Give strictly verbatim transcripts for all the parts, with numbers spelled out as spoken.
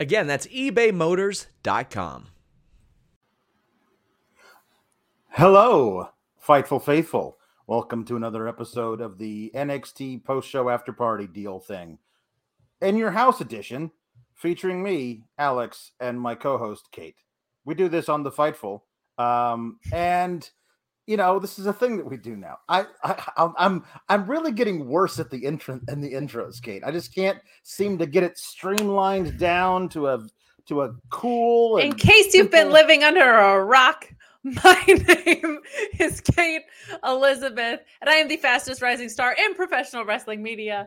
Again, that's ebay motors dot com. Hello, Fightful Faithful. Welcome to another episode of the N X T post-show after-party deal thing. In your house edition, featuring me, Alex, and my co-host, Kate. We do this on the Fightful. Um, and, you know, this is a thing that we do now. I, I, I'm I'm really getting worse at the intro and the intros, Kate. I just can't seem to get it streamlined down to a to a cool. In case you've been living under a rock. My name is Kate Elizabeth, and I am the fastest rising star in professional wrestling media.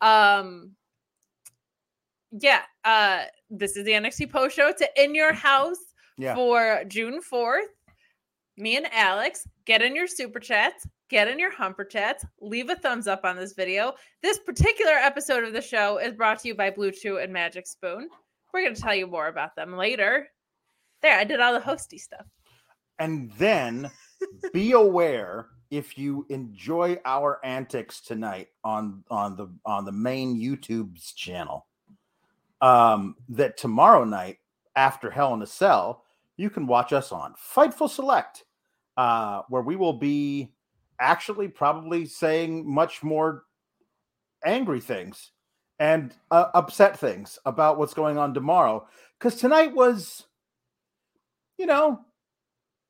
Um, yeah, uh, this is the N X T post show to In Your House yeah. for June fourth. Me and Alex, get in your super chats, get in your humper chats, leave a thumbs up on this video. This particular episode of the show is brought to you by Blue Chew and Magic Spoon. We're going to tell you more about them later. There, I did all the hosty stuff. And then be aware, if you enjoy our antics tonight on, on the on the main YouTube's channel, um, that tomorrow night after Hell in a Cell, you can watch us on Fightful Select, uh, where we will be actually probably saying much more angry things and uh, upset things about what's going on tomorrow. Because tonight was, you know...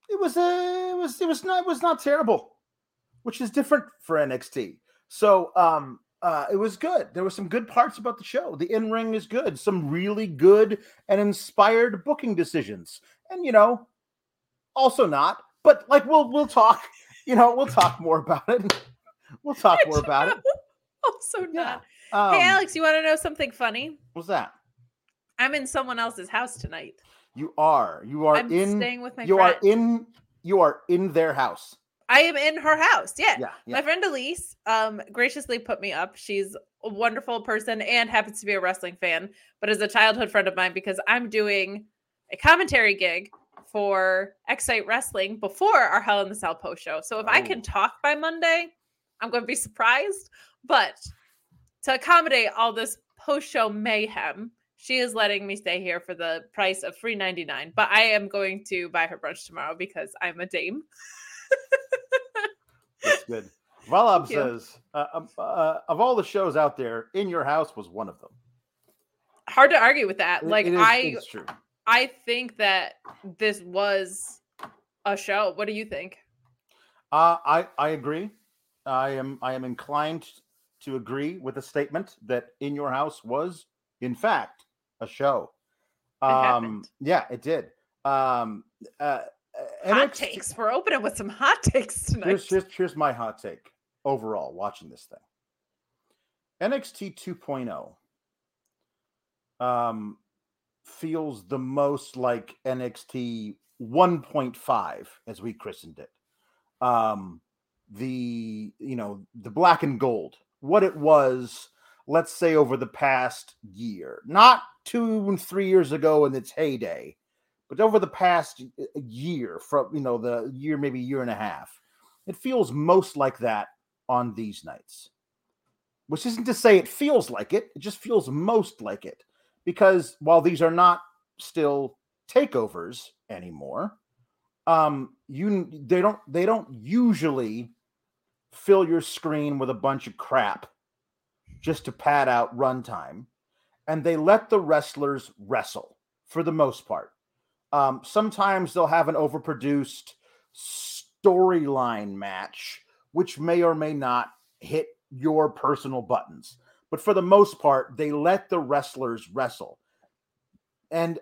It was a, it was it was not it was not terrible, which is different for N X T. So um, uh, it was good. There were some good parts about the show. The in ring is good. Some really good and inspired booking decisions, and you know, also not. But like we'll we'll talk. You know, we'll talk more about it. We'll talk more about it. Also not. Yeah. Um, hey Alex, you want to know something funny? What's that? I'm in someone else's house tonight. You are. You are I'm in. Staying with my you friend. are in. You are in their house. I am in her house. Yeah. yeah, yeah. My friend Elise, um, graciously put me up. She's a wonderful person and happens to be a wrestling fan, but is a childhood friend of mine because I'm doing a commentary gig for Excite Wrestling before our Hell in the Cell post show. So if oh. I can talk by Monday, I'm going to be surprised. But to accommodate all this post show mayhem, she is letting me stay here for the price of three dollars and ninety-nine cents, but I am going to buy her brunch tomorrow because I'm a dame. That's good. Valab says, uh, uh, of all the shows out there, In Your House was one of them. Hard to argue with that. It, like it is, I, it's true. I think that this was a show. What do you think? Uh, I I agree. I am I am inclined to agree with the statement that In Your House was, in fact, a show. Um, it yeah, it did. Um, uh, hot N X T, takes. We're opening with some hot takes tonight. Here's, here's, here's my hot take overall watching this thing. N X T two point oh um, feels the most like N X T one point five, as we christened it. Um, the, you know, the black and gold, what it was, let's say over the past year, not two and three years ago in its heyday, but over the past year, from, you know, the year, maybe year and a half, it feels most like that on these nights, which isn't to say it feels like it. It just feels most like it, because while these are not still takeovers anymore, um, you, they don't, they don't usually fill your screen with a bunch of crap just to pad out runtime, and they let the wrestlers wrestle for the most part. Um, sometimes they'll have an overproduced storyline match, which may or may not hit your personal buttons. But for the most part, they let the wrestlers wrestle. And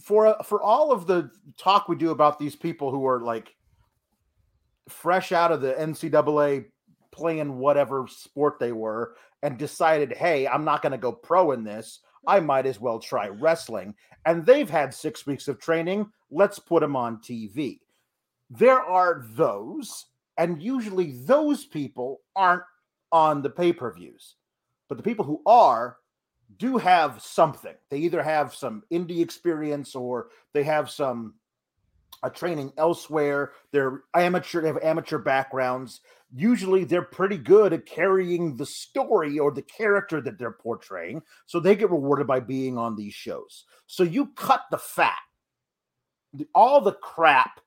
for for all of the talk we do about these people who are like fresh out of the N C double A playing whatever sport they were and decided, hey, I'm not going to go pro in this. I might as well try wrestling. And they've had six weeks of training. Let's put them on T V. There are those, and usually those people aren't on the pay-per-views. But the people who are do have something. They either have some indie experience or they have some a training elsewhere. They're amateur, they have amateur backgrounds. Usually they're pretty good at carrying the story or the character that they're portraying. So they get rewarded by being on these shows. So you cut the fat. All the crap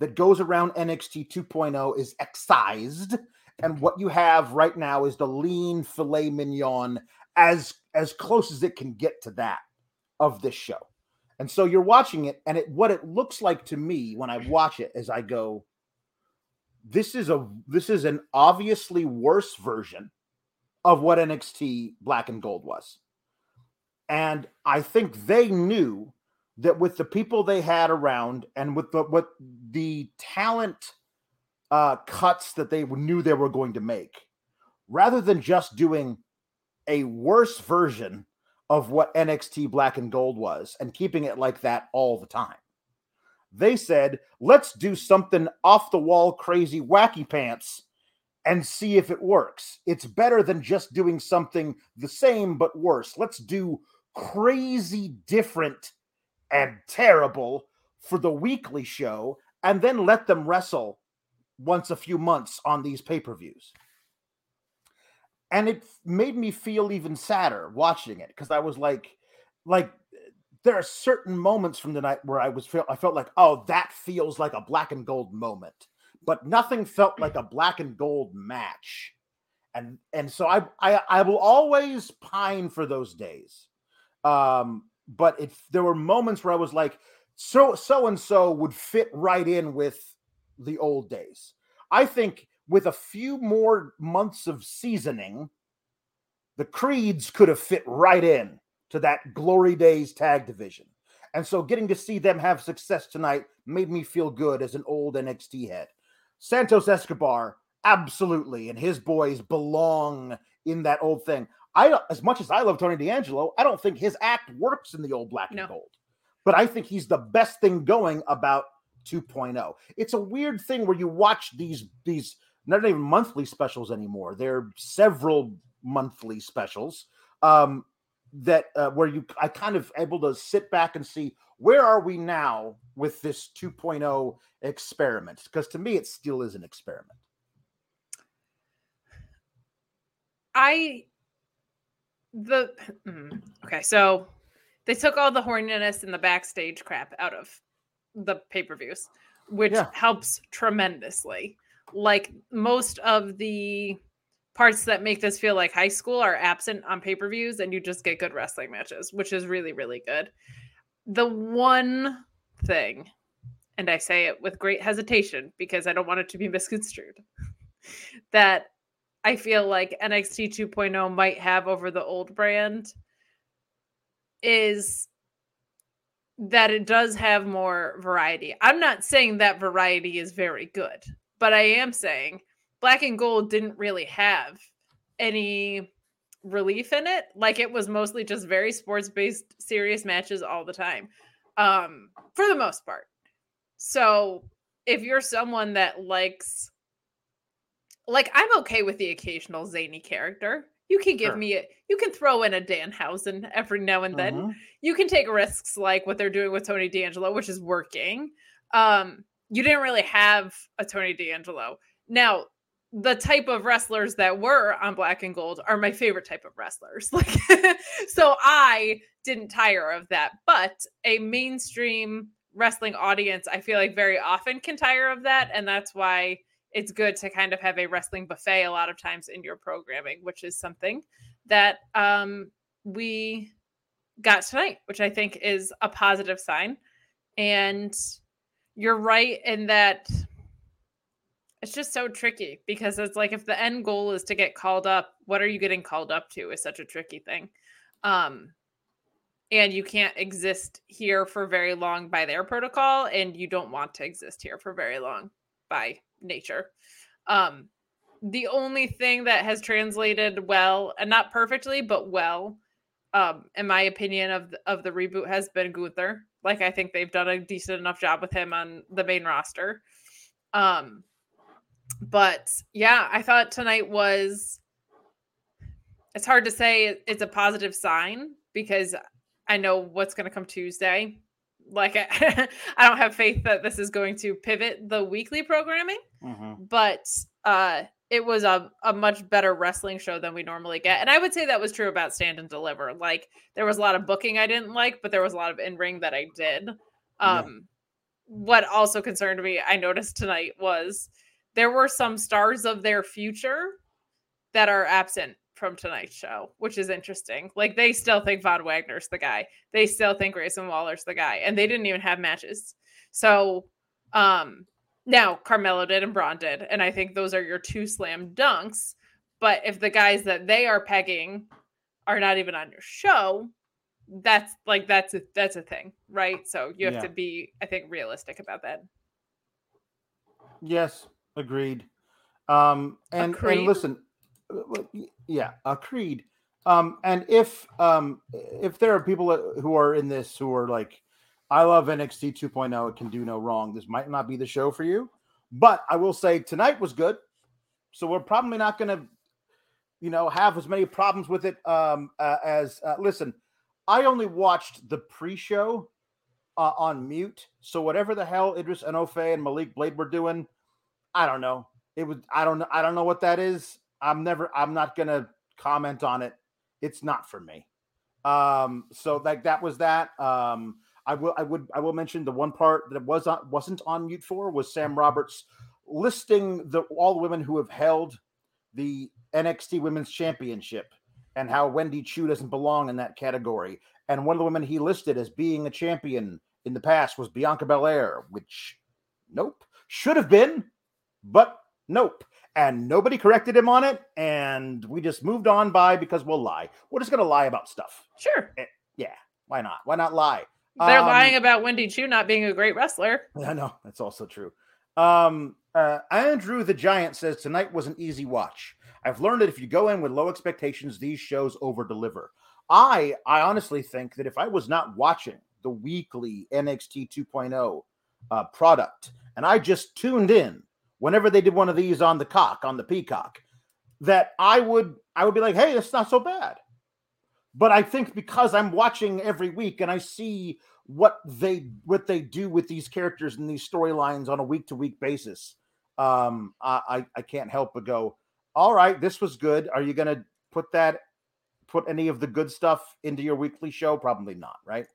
that goes around N X T two point oh is excised. And what you have right now is the lean filet mignon as, as close as it can get to that of this show. And so you're watching it, and it, what it looks like to me when I watch it is I go, this is a this is an obviously worse version of what N X T Black and Gold was. And I think they knew that with the people they had around and with the, with the talent uh, cuts that they knew they were going to make, rather than just doing a worse version of what N X T Black and Gold was and keeping it like that all the time, they said, let's do something off the wall, crazy, wacky pants and see if it works. It's better than just doing something the same, but worse. Let's do crazy, different and terrible for the weekly show and then let them wrestle once a few months on these pay-per-views. And it made me feel even sadder watching it because I was like, like there are certain moments from the night where I was feel I felt like, oh, that feels like a Black and Gold moment, but nothing felt like a Black and Gold match, and and so I I, I will always pine for those days, um, but if there were moments where I was like, so so and so would fit right in with the old days, I think. With a few more months of seasoning, the Creeds could have fit right in to that Glory Days tag division. And so getting to see them have success tonight made me feel good as an old N X T head. Santos Escobar, absolutely, and his boys belong in that old thing. I, as much as I love Tony D'Angelo, I don't think his act works in the old Black no. and Gold. But I think he's the best thing going about two point oh. It's a weird thing where you watch these these... not even monthly specials anymore. They're several monthly specials um, that uh, where you I kind of able to sit back and see where are we now with this two point oh experiment? Because to me, it still is an experiment. I the okay, so they took all the horniness and the backstage crap out of the pay-per-views, which yeah. helps tremendously. Like most of the parts that make this feel like high school are absent on pay-per-views and you just get good wrestling matches, which is really, really good. The one thing, and I say it with great hesitation because I don't want it to be misconstrued, that I feel like N X T two point oh might have over the old brand is that it does have more variety. I'm not saying that variety is very good. But I am saying Black and Gold didn't really have any relief in it. Like it was mostly just very sports-based serious matches all the time, um, for the most part. So if you're someone that likes, like I'm okay with the occasional zany character. You can give sure. me, a, you can throw in a Danhausen every now and then. Mm-hmm. You can take risks like what they're doing with Tony D'Angelo, which is working. Um, You didn't really have a Tony D'Angelo. Now, the type of wrestlers that were on Black and Gold are my favorite type of wrestlers. Like, so I didn't tire of that. But a mainstream wrestling audience, I feel like very often can tire of that. And that's why it's good to kind of have a wrestling buffet a lot of times in your programming, which is something that um, we got tonight, which I think is a positive sign. And you're right in that it's just so tricky because it's like, if the end goal is to get called up, what are you getting called up to is such a tricky thing. Um, and you can't exist here for very long by their protocol, and you don't want to exist here for very long by nature. Um, the only thing that has translated well, and not perfectly, but well, um, in my opinion of the, of the reboot has been Gunther. Like, I think they've done a decent enough job with him on the main roster. Um, but yeah, I thought tonight was, it's hard to say it's a positive sign because I know what's going to come Tuesday. Like, I, I don't have faith that this is going to pivot the weekly programming, mm-hmm. but uh, it was a, a much better wrestling show than we normally get. And I would say that was true about Stand and Deliver. Like, there was a lot of booking I didn't like, but there was a lot of in-ring that I did. Um, yeah. What also concerned me, I noticed tonight, was there were some stars of their future that are absent from tonight's show, which is interesting. Like, they still think Von Wagner's the guy. They still think Grayson Waller's the guy. And they didn't even have matches. So um, now Carmelo did and Bron did. And I think those are your two slam dunks. But if the guys that they are pegging are not even on your show, that's like, that's a, that's a thing, right? So you have yeah. to be, I think, realistic about that. Yes. Agreed. Um, and, Agreed. and listen, Yeah, a Creed. Um, and if um, if there are people who are in this who are like, I love N X T two point oh, it can do no wrong, this might not be the show for you. But I will say tonight was good. So we're probably not going to, you know, have as many problems with it um, uh, as, uh, listen, I only watched the pre-show uh, on mute. So whatever the hell Idris Enofé and Malik Blade were doing, I don't know. It was, I don't know. I don't know what that is. I'm never, I'm not going to comment on it. It's not for me. Um, so like that was that. Um, I will, I would, I will mention the one part that was not, wasn't on mute for was Sam Roberts listing the, all the women who have held the N X T Women's Championship and how Wendy Choo doesn't belong in that category. And one of the women he listed as being a champion in the past was Bianca Belair, which nope, should have been, but nope. And nobody corrected him on it, and we just moved on by because we'll lie. We're just going to lie about stuff. Sure. Yeah. Why not? Why not lie? They're um, lying about Wendy Choo not being a great wrestler. I know. That's also true. Um, uh, Andrew the Giant says, tonight was an easy watch. I've learned that if you go in with low expectations, these shows over-deliver. I, I honestly think that if I was not watching the weekly N X T two point oh uh, product, and I just tuned in, whenever they did one of these on the cock, on the Peacock, that I would I would be like, hey, it's not so bad. But I think because I'm watching every week and I see what they what they do with these characters and these storylines on a week-to-week basis, um, I, I can't help but go, all right, this was good. Are you going to put that, put any of the good stuff into your weekly show? Probably not, right?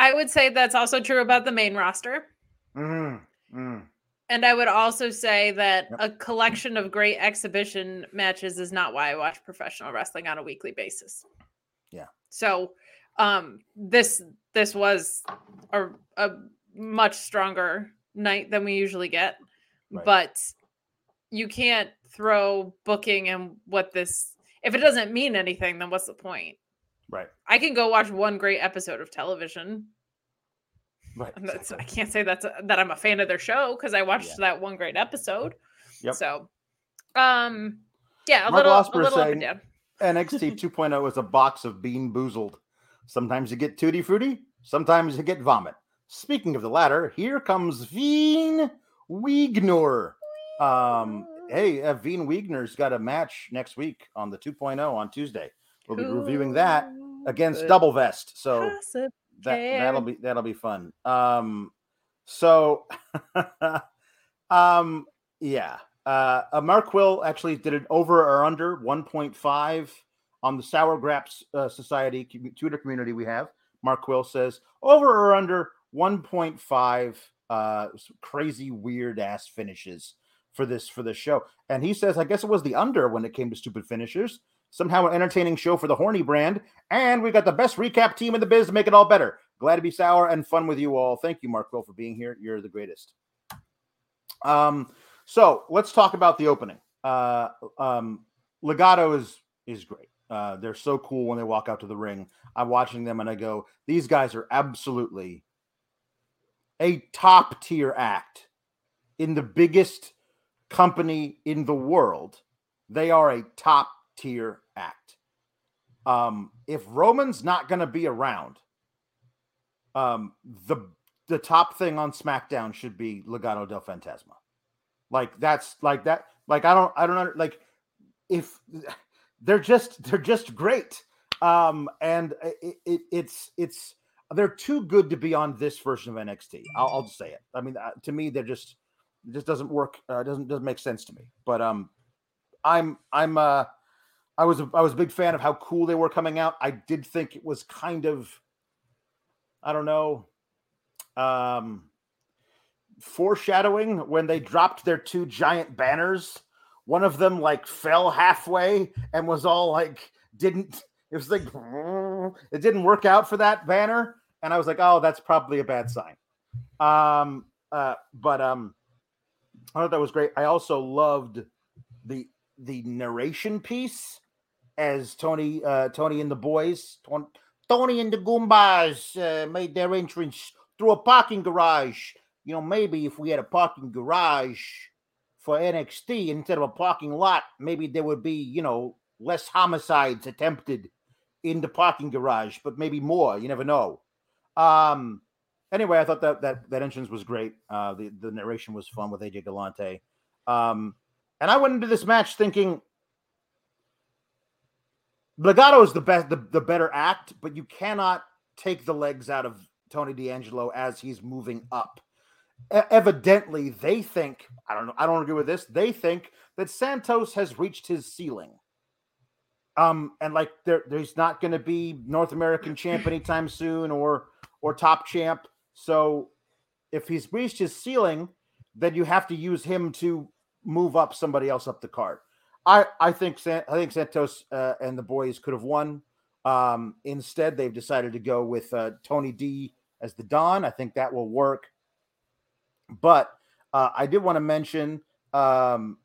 I would say that's also true about the main roster. Mm, mm. And I would also say that yep. a collection of great exhibition matches is not why I watch professional wrestling on a weekly basis. Yeah. So um, this this was a, a much stronger night than we usually get. Right. But you can't throw booking and what this... If it doesn't mean anything, then what's the point? Right. I can go watch one great episode of television. Right, exactly. I can't say that's a, that I'm a fan of their show because I watched yeah. that one great episode. Yep. So, um, yeah, a Mark little, Osper a little saying, up and down. N X T two point oh is a box of Bean Boozled. Sometimes you get Tutti Frutti, sometimes you get vomit. Speaking of the latter, here comes Veen Weegner. Um, hey, uh, Veen Weegner's got a match next week on the two point oh on Tuesday. We'll be Ooh, reviewing that against good. Double Vest. So. Gossip. That, that'll be that'll be fun. Um, so, um, yeah. Uh, uh, Mark Will actually did an over or under one point five on the Sour Graps uh, Society Twitter community we have. Mark Will says over or under one point five uh, crazy weird ass finishes for this for this show, and he says I guess it was the under when it came to stupid finishers. Somehow an entertaining show for the horny brand. And we got the best recap team in the biz to make it all better. Glad to be sour and fun with you all. Thank you, Mark Quill, for being here. You're the greatest. Um, so let's talk about the opening. Uh, um, Legado is is great. Uh, they're so cool when they walk out to the ring. I'm watching them and I go, these guys are absolutely a top tier act in the biggest company in the world. They are a top tier act. Um, if Roman's not going to be around, um, the the top thing on SmackDown should be Legado Del Fantasma. Like that's like that. Like I don't I don't like if. They're just they're just great, um, and it, it, it's it's they're too good to be on this version of N X T. I'll, I'll just say it. I mean, uh, to me, they're just it just doesn't work. Uh, doesn't doesn't make sense to me. But um, I'm I'm uh, I was a, I was a big fan of how cool they were coming out. I did think it was kind of I don't know um, foreshadowing when they dropped their two giant banners. One of them like fell halfway and was all like, didn't, it was like, it didn't work out for that banner. And I was like, oh, that's probably a bad sign. Um, uh, but um, I thought that was great. I also loved the, the narration piece as Tony, uh, Tony and the boys, Tony, Tony and the Goombas uh, made their entrance through a parking garage. You know, maybe if we had a parking garage for N X T instead of a parking lot, maybe there would be, you know, less homicides attempted in the parking garage, but maybe more. You never know. Um, anyway, I thought that that, that entrance was great. Uh, the, the narration was fun with A J Galante. Um, and I went into this match thinking Legado is the best, the, the better act, but you cannot take the legs out of Tony D'Angelo as he's moving up. Evidently, they think, I don't know, I don't agree with this, they think that Santos has reached his ceiling. Um, and like there there's not going to be North American champ anytime soon or or top champ. So if he's reached his ceiling, then you have to use him to move up somebody else up the card. I I think San, I think Santos uh, and the boys could have won. Um, instead, they've decided to go with uh, Tony D as the Don. I think that will work. But uh, I did want to mention um,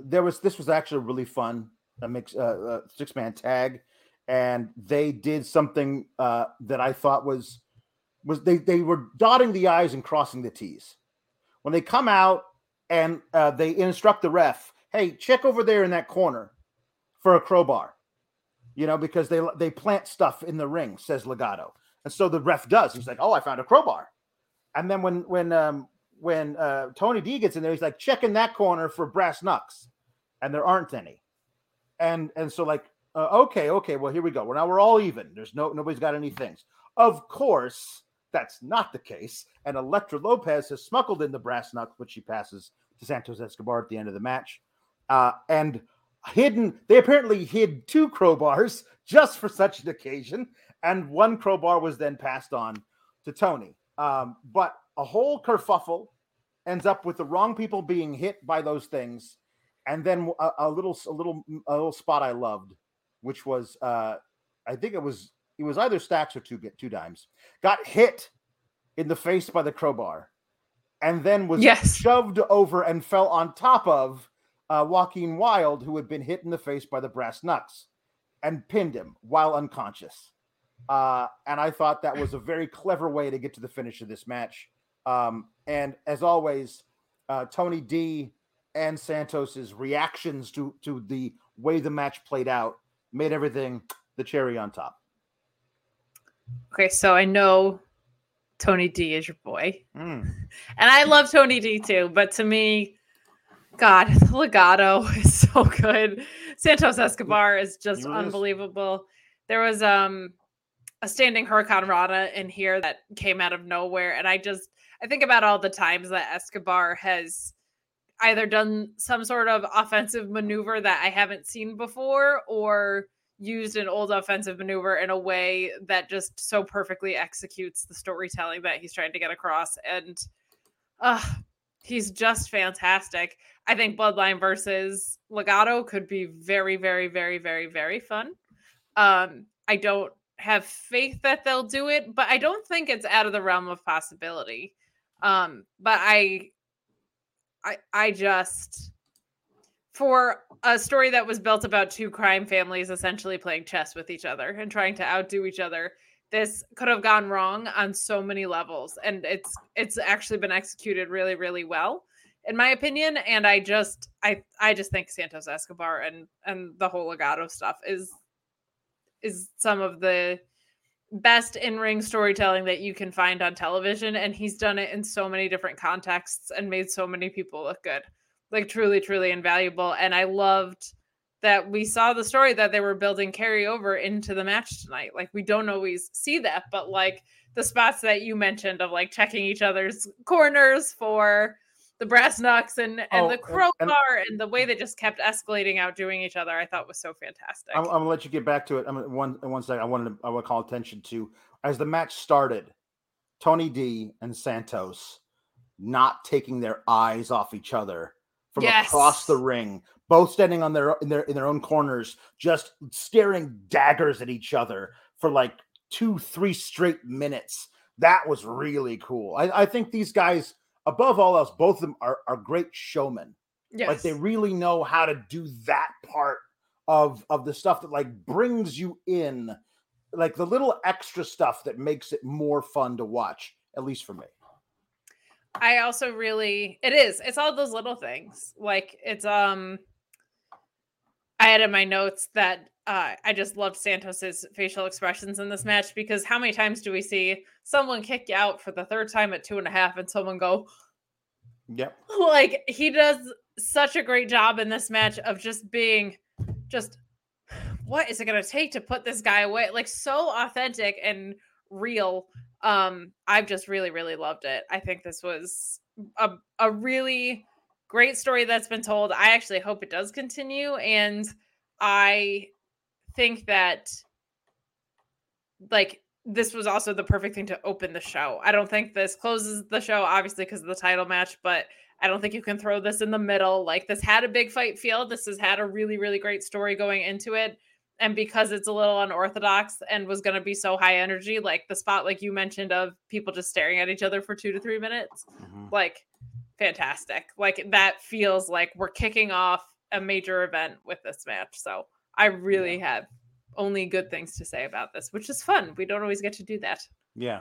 there was this was actually really fun a mix uh, a six man tag, and they did something uh, that I thought was was they they were dotting the I's and crossing the T's when they come out and uh, they instruct the ref, hey, check over there in that corner for a crowbar, you know, because they they plant stuff in the ring, says Legado, and so the ref does. He's like, oh, I found a crowbar. And then when when um, when uh, Tony D gets in there, he's like, check in that corner for brass knucks, and there aren't any. And and so like, uh, okay, okay, well here we go. Well, now we're all even. There's no nobody's got any things. Of course, that's not the case. And Electra Lopez has smuggled in the brass knucks, which she passes to Santos Escobar at the end of the match, uh, and hidden. They apparently hid two crowbars just for such an occasion, and one crowbar was then passed on to Tony. Um, but a whole kerfuffle ends up with the wrong people being hit by those things, and then a, a little, a little, a little spot I loved, which was uh, I think it was it was either Stacks or two get two dimes got hit in the face by the crowbar, and then was yes. shoved over and fell on top of uh, Joaquin Wilde, who had been hit in the face by the brass knucks, and pinned him while unconscious. Uh, and I thought that was a very clever way to get to the finish of this match. Um, and as always, uh, Tony D and Santos's reactions to, to the way the match played out made everything the cherry on top. Okay. So I know Tony D is your boy mm. and I love Tony D too, but to me, God, the Legado is so good. Santos Escobar is just you unbelievable. This? There was, um, a standing Hurricane Rana in here that came out of nowhere. And I just, I think about all the times that Escobar has either done some sort of offensive maneuver that I haven't seen before or used an old offensive maneuver in a way that just so perfectly executes the storytelling that he's trying to get across. And uh, he's just fantastic. I think Bloodline versus Legado could be very, very, very, very, very fun. Um, I don't, have faith that they'll do it, but I don't think it's out of the realm of possibility. Um, but I, I, I just, for a story that was built about two crime families essentially playing chess with each other and trying to outdo each other, this could have gone wrong on so many levels. And it's, it's actually been executed really, really well, in my opinion. And I just, I, I just think Santos Escobar and, and the whole Legado stuff is, is some of the best in-ring storytelling that you can find on television. And he's done it in so many different contexts and made so many people look good, like truly, truly invaluable. And I loved that we saw the story that they were building carry over into the match tonight. Like, we don't always see that, but like the spots that you mentioned of like checking each other's corners for the brass knucks and, and oh, the crowbar and, and, and the way they just kept escalating, outdoing each other, I thought was so fantastic. I'm, I'm gonna let you get back to it. I'm one one second. I wanted to, I want to call attention to, as the match started, Tony D and Santos not taking their eyes off each other from yes. across the ring, both standing on their in their in their own corners, just staring daggers at each other for like two, three straight minutes. That was really cool. I, I think these guys, above all else, both of them are, are great showmen. Yes. Like, they really know how to do that part of, of the stuff that, like, brings you in. Like, the little extra stuff that makes it more fun to watch, at least for me. I also really... It is. It's all those little things. Like, it's... um. I had in my notes that uh, I just loved Santos's facial expressions in this match, because how many times do we see someone kick you out for the third time at two and a half and someone go, yep. Like, he does such a great job in this match of just being just, what is it going to take to put this guy away? Like, so authentic and real. Um, I've just really, really loved it. I think this was a, a really great story that's been told. I actually hope it does continue. And I think that, like, this was also the perfect thing to open the show. I don't think this closes the show, obviously, because of the title match, but I don't think you can throw this in the middle. Like, this had a big fight feel. This has had a really, really great story going into it. And because it's a little unorthodox and was going to be so high energy, like the spot, like you mentioned, of people just staring at each other for two to three minutes, mm-hmm. like, fantastic. Like, that feels like we're kicking off a major event with this match. So I really yeah. have only good things to say about this, which is fun. We don't always get to do that. Yeah.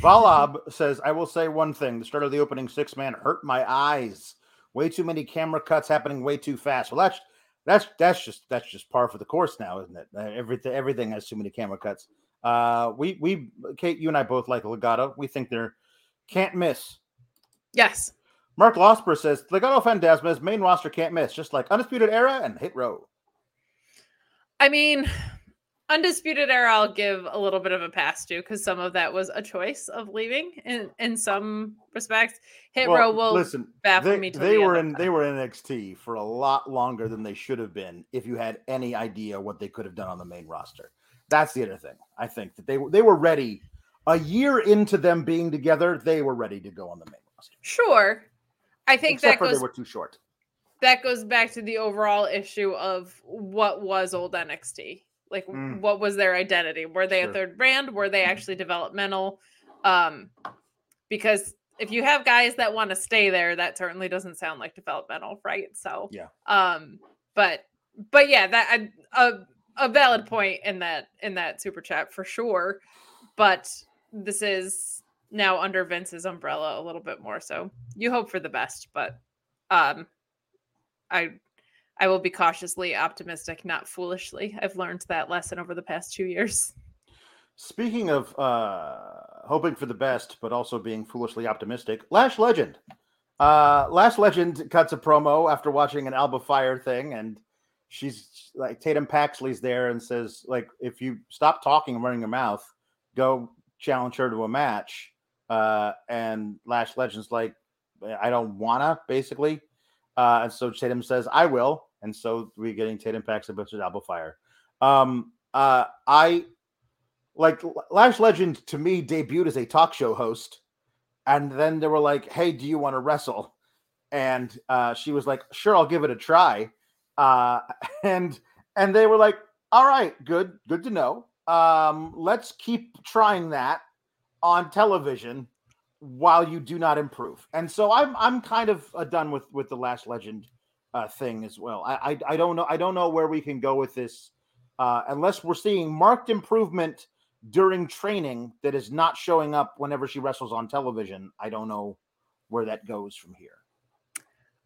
Valab says, I will say one thing. The start of the opening six man hurt my eyes. Way too many camera cuts happening way too fast. Well, that's, that's, that's just, that's just par for the course now, isn't it? Everything, everything has too many camera cuts. Uh, we, we, Kate, you and I both like Legado. We think they're can't miss. Yes. Mark Losper says, Legado Fantasma's main roster can't miss, just like Undisputed Era and Hit Row. I mean, Undisputed Era I'll give a little bit of a pass to, because some of that was a choice of leaving in, in some respects. Hit well, Row will listen, baffle they, me to they the were in time. They were in N X T for a lot longer than they should have been if you had any idea what they could have done on the main roster. That's the other thing. I think that they, they were ready. A year into them being together, they were ready to go on the main roster. Sure. I think Except that goes, they were too short. That goes back to the overall issue of what was old N X T. Like, mm. what was their identity? Were they sure. a third brand? Were they actually developmental? Um, because if you have guys that want to stay there, that certainly doesn't sound like developmental, right? So, yeah. Um, but, but yeah, that a a valid point in that in that super chat for sure. But this is now under Vince's umbrella a little bit more. So you hope for the best, but um, I I will be cautiously optimistic, not foolishly. I've learned that lesson over the past two years. Speaking of uh, hoping for the best, but also being foolishly optimistic, Lash Legend. Uh, Lash Legend cuts a promo after watching an Alba Fire thing, and she's like, Tatum Paxley's there and says, like, if you stop talking and running your mouth, go challenge her to a match. Uh, and Lash Legend's like, I don't wanna, basically. Uh, and so Tatum says, I will. And so we're getting Tatum Paxley versus Alba Fire. Um, uh, I like Lash Legend to me debuted as a talk show host. And then they were like, hey, do you want to wrestle? And uh, she was like, sure, I'll give it a try. Uh, and, and they were like, all right, good, good to know. Um, let's keep trying that on television while you do not improve. And so I'm I'm kind of uh, done with, with the Lash Legend uh, thing as well. I, I I don't know I don't know where we can go with this uh, unless we're seeing marked improvement during training that is not showing up whenever she wrestles on television. I don't know where that goes from here.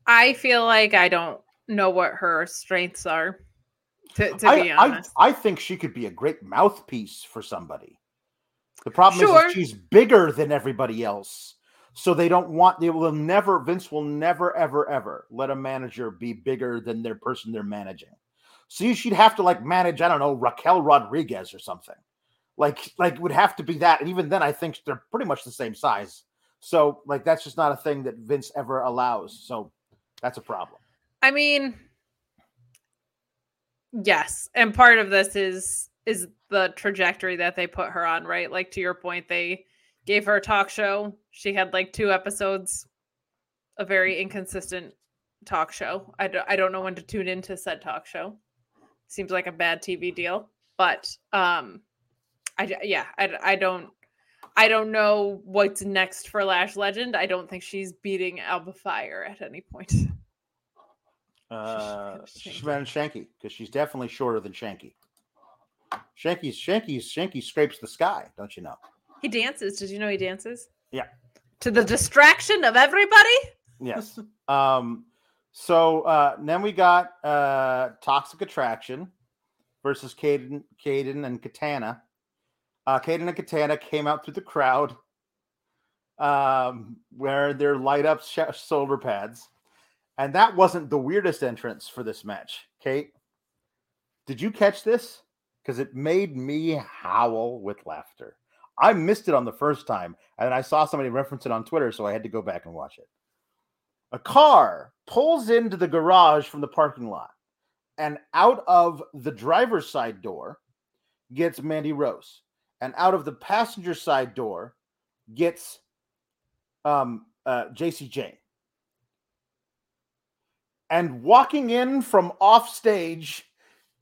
I feel like I don't know what her strengths are, to, to I, be honest. I, I think she could be a great mouthpiece for somebody. The problem sure. is that she's bigger than everybody else. So they don't want, they will never, Vince will never, ever, ever let a manager be bigger than their person they're managing. So she'd have to like manage, I don't know, Raquel Rodriguez or something. Like, like would have to be that. And even then I think they're pretty much the same size. So like, that's just not a thing that Vince ever allows. So that's a problem. I mean, yes. And part of this is, is the trajectory that they put her on, right? Like, to your point, they gave her a talk show. She had like two episodes, a very inconsistent talk show. I, d- I don't know when to tune into said talk show. Seems like a bad T V deal, but um, I, yeah, I, I don't, I don't know what's next for Lash Legend. I don't think she's beating Alba Fire at any point. Uh, she's better than Shanky because she's definitely shorter than Shanky. Shanky's Shanky's Shanky scrapes the sky, don't you know? He dances. Did you know he dances? Yeah. To the distraction of everybody? Yes. um, so uh, then we got uh, Toxic Attraction versus Kayden, Kayden and Katana. Uh, Kayden and Katana came out through the crowd um, wearing their light-up sh- shoulder pads. And that wasn't the weirdest entrance for this match. Kate, did you catch this? Because it made me howl with laughter. I missed it on the first time, and I saw somebody reference it on Twitter, so I had to go back and watch it. A car pulls into the garage from the parking lot, and out of the driver's side door gets Mandy Rose, and out of the passenger side door gets um, uh, Jacy Jayne. And walking in from off stage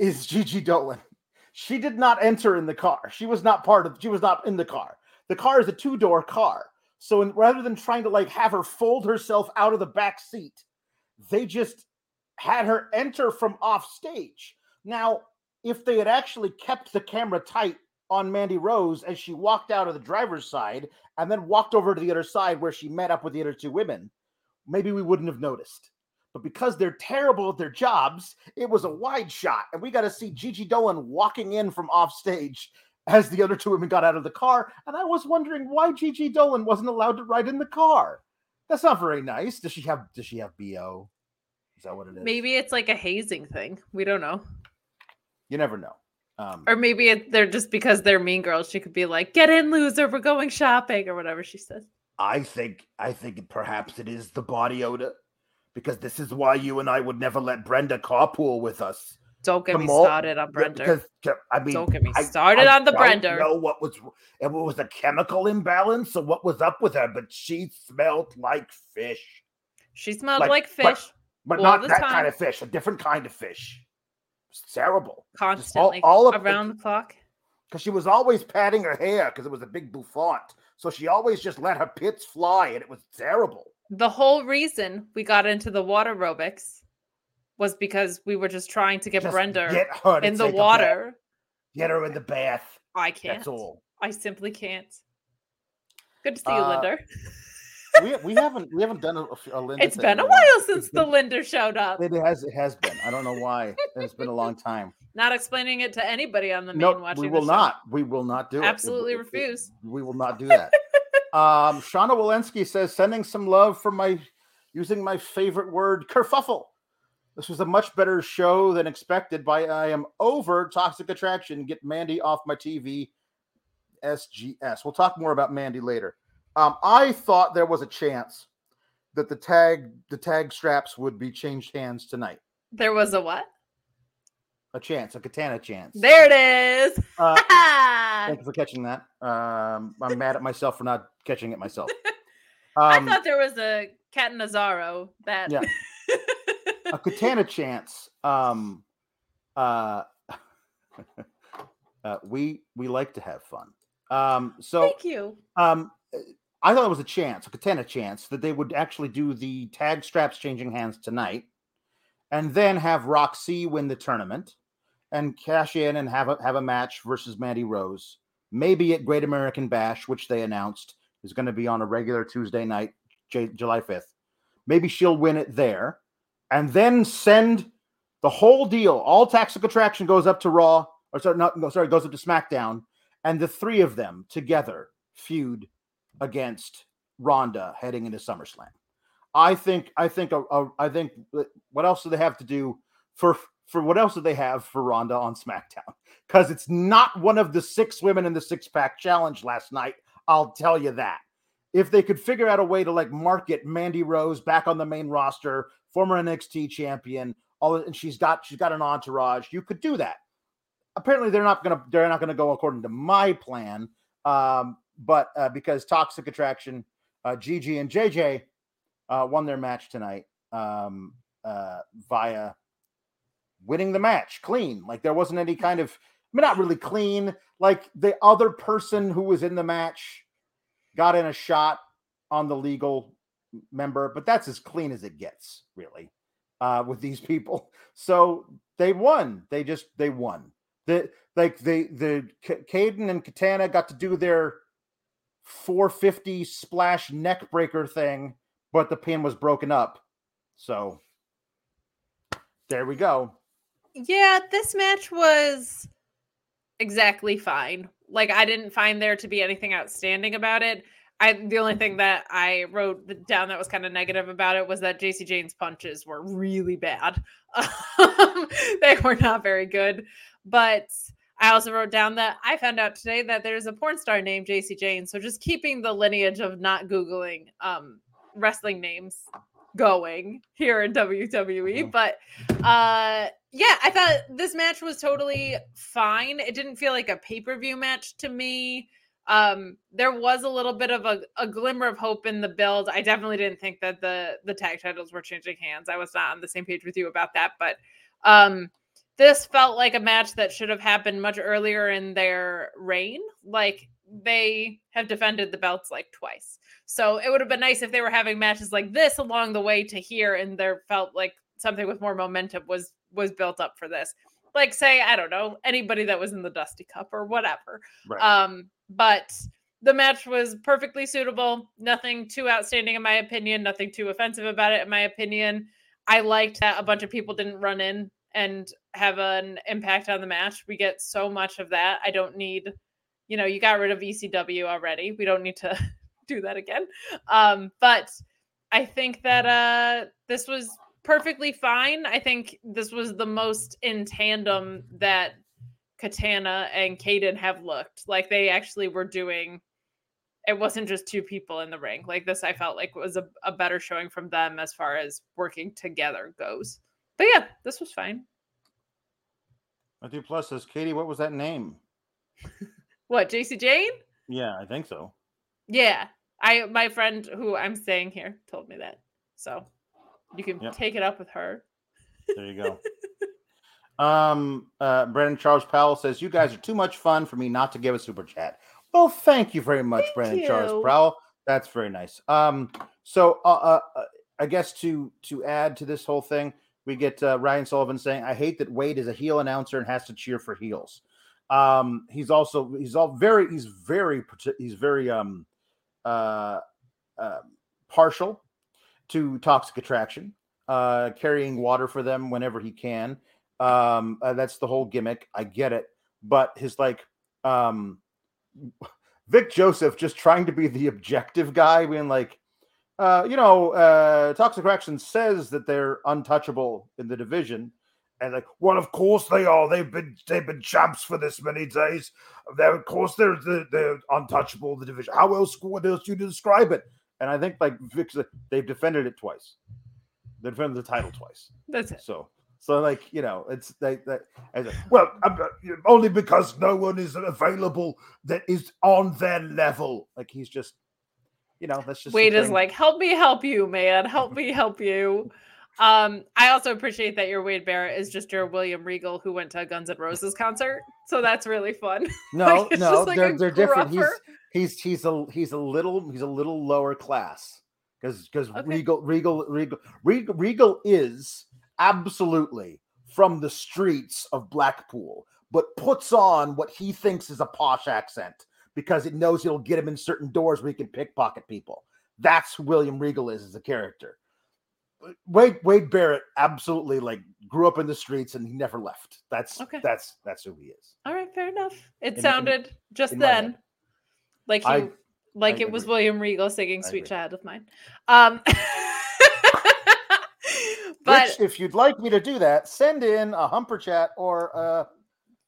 is Gigi Dolan. She did not enter in the car. She was not part of, she was not in the car. The car is a two-door car. So in, rather than trying to like have her fold herself out of the back seat, they just had her enter from off stage. Now, if they had actually kept the camera tight on Mandy Rose as she walked out of the driver's side and then walked over to the other side where she met up with the other two women, maybe we wouldn't have noticed. But because they're terrible at their jobs, it was a wide shot. And we got to see Gigi Dolan walking in from off stage as the other two women got out of the car. And I was wondering why Gigi Dolan wasn't allowed to ride in the car. That's not very nice. Does she have, does she have B O? Is that what it is? Maybe it's like a hazing thing. We don't know. You never know. Um, or maybe it, they're just because they're mean girls. She could be like, get in, loser. We're going shopping or whatever she says. I think, I think perhaps it is the body odor. Because this is why you and I would never let Brenda carpool with us. Don't get the me more, started on Brenda. Because, I mean, don't get me started I, I on the don't Brenda. I know what was it was a chemical imbalance or what was up with her, but she smelled like fish. She smelled like, like fish, but, but not that time. Kind of fish. A different kind of fish. It's terrible. Constantly all, all of, around it, the clock. Because she was always patting her hair because it was a big bouffant, so she always just let her pits fly, and it was terrible. The whole reason we got into the water aerobics was because we were just trying to get just Brenda get in the water. Get her in the bath. I can't. That's all. I simply can't. Good to see you, uh, Linder. we we haven't we haven't done a, a Linder. It's thing been a while yet. Since it's the been, Linder showed up. It has it has been. I don't know why. It's been a long time. Not explaining it to anybody on the main nope, watching. We will not. Show. We will not do Absolutely it. Absolutely refuse. It, we will not do that. Um, Shauna Walensky says, sending some love for my, using my favorite word, kerfuffle. This was a much better show than expected by I am over Toxic Attraction. Get Mandy off my T V. S G S. We'll talk more about Mandy later. Um, I thought there was a chance that the tag, the tag straps would be changed hands tonight. There was a what? A chance, a Katana chance. There it is. Uh, thank you for catching that. Um, I'm mad at myself for not catching it myself. Um, I thought there was a Cat Nazaro that. Yeah. A Katana chance. Um, uh, Uh, we we like to have fun. Um, so thank you. Um, I thought it was a chance, a Katana Chance, that they would actually do the tag straps changing hands tonight, and then have Roxy win the tournament and cash in and have a have a match versus Mandy Rose, maybe at Great American Bash, which they announced is going to be on a regular Tuesday night, J- July fifth. Maybe she'll win it there, and then send the whole deal. All Toxic Attraction goes up to Raw, or sorry, not, no, sorry, goes up to SmackDown, and the three of them together feud against Ronda heading into SummerSlam. I think, I think, a, a, I think. What else do they have to do for for what else do they have for Ronda on SmackDown? Because it's not one of the six women in the six pack challenge last night. I'll tell you that. If they could figure out a way to like market Mandy Rose back on the main roster, former N X T champion, all and she's got she's got an entourage, you could do that. Apparently, they're not gonna they're not gonna go according to my plan. Um, but uh, because Toxic Attraction, uh, Gigi and J J uh, won their match tonight um, uh, via winning the match clean. Like there wasn't any kind of I mean, not really clean. Like the other person who was in the match got in a shot on the legal member, but that's as clean as it gets, really, uh, with these people. So they won. They just they won. The like the the Kayden and Katana got to do their four fifty splash neck breaker thing, but the pin was broken up. So there we go. Yeah, this match was exactly fine. Like I didn't find there to be anything outstanding about it. I the only thing that I wrote down that was kind of negative about it was that Jacy Jayne's punches were really bad. Um, they were not very good. But I also wrote down that I found out today that there's a porn star named Jacy Jayne. So just keeping the lineage of not Googling um, wrestling names going here in W W E. But uh, yeah, I thought this match was totally fine. It didn't feel like a pay-per-view match to me. Um, there was a little bit of a, a glimmer of hope in the build. I definitely didn't think that the, the tag titles were changing hands. I was not on the same page with you about that, but um, this felt like a match that should have happened much earlier in their reign. Like they have defended the belts like twice. So it would have been nice if they were having matches like this along the way to here. And there felt like something with more momentum was, was built up for this. Like say, I don't know, anybody that was in the Dusty Cup or whatever. Right. Um, But the match was perfectly suitable. Nothing too outstanding in my opinion. Nothing too offensive about it in my opinion. I liked that a bunch of people didn't run in and have an impact on the match. We get so much of that. I don't need, you know, you got rid of E C W already. We don't need to do that again. Um, but I think that uh, this was perfectly fine. I think this was the most in tandem that Katana and Kayden have looked like they actually were doing. It wasn't just two people in the ring like this. I felt like was a, a better showing from them as far as working together goes. But yeah, this was fine. Matthew Plus says, Katie, what was that name? What, Jacy Jayne? Yeah, I think so. Yeah. I, my friend who I'm staying here told me that. So you can yep. take it up with her. There you go. Um, uh, Brandon Charles Powell says, you guys are too much fun for me not to give a super chat. Well, thank you very much, thank Brandon you. Charles Powell. That's very nice. Um, so, uh, uh, I guess to, to add to this whole thing, we get, uh, Ryan Sullivan saying, I hate that Wade is a heel announcer and has to cheer for heels. Um, he's also, he's all very, he's very, he's very, um, uh, uh, partial to Toxic Attraction, uh, carrying water for them whenever he can. Um, uh, that's the whole gimmick. I get it. But his like, um, Vic Joseph just trying to be the objective guy being like, uh, you know, uh, Toxic Attraction says that they're untouchable in the division. And like, well, of course they are. They've been, they've been champs for this many days. They're, of course they're, they're, they're untouchable in the division. How else, what else do you describe it? And I think like Vic's, they've defended it twice. They've defended the title twice. That's it. So. So, like, you know, it's like, like, it's like well, I'm, only because no one is available that is on their level. Like, he's just, you know, that's just. Wade is like, help me help you, man. Help me help you. Um, I also appreciate that your Wade Barrett is just your William Regal who went to a Guns N' Roses concert. So that's really fun. No, like, no, like they're they're gruffer. different. He's he's he's a he's a little he's a little lower class because because okay. Regal Regal Regal Regal is absolutely from the streets of Blackpool, but puts on what he thinks is a posh accent because it knows it'll get him in certain doors where he can pickpocket people. That's who William Regal is as a character. Wade Wade Barrett absolutely like grew up in the streets and he never left. That's okay. that's that's who he is. All right, fair enough. It in, sounded in, just in then like he I, like I it agree. was William Regal singing I "Sweet agree. Child of Mine." Um, but which, if you'd like me to do that, send in a humper chat or a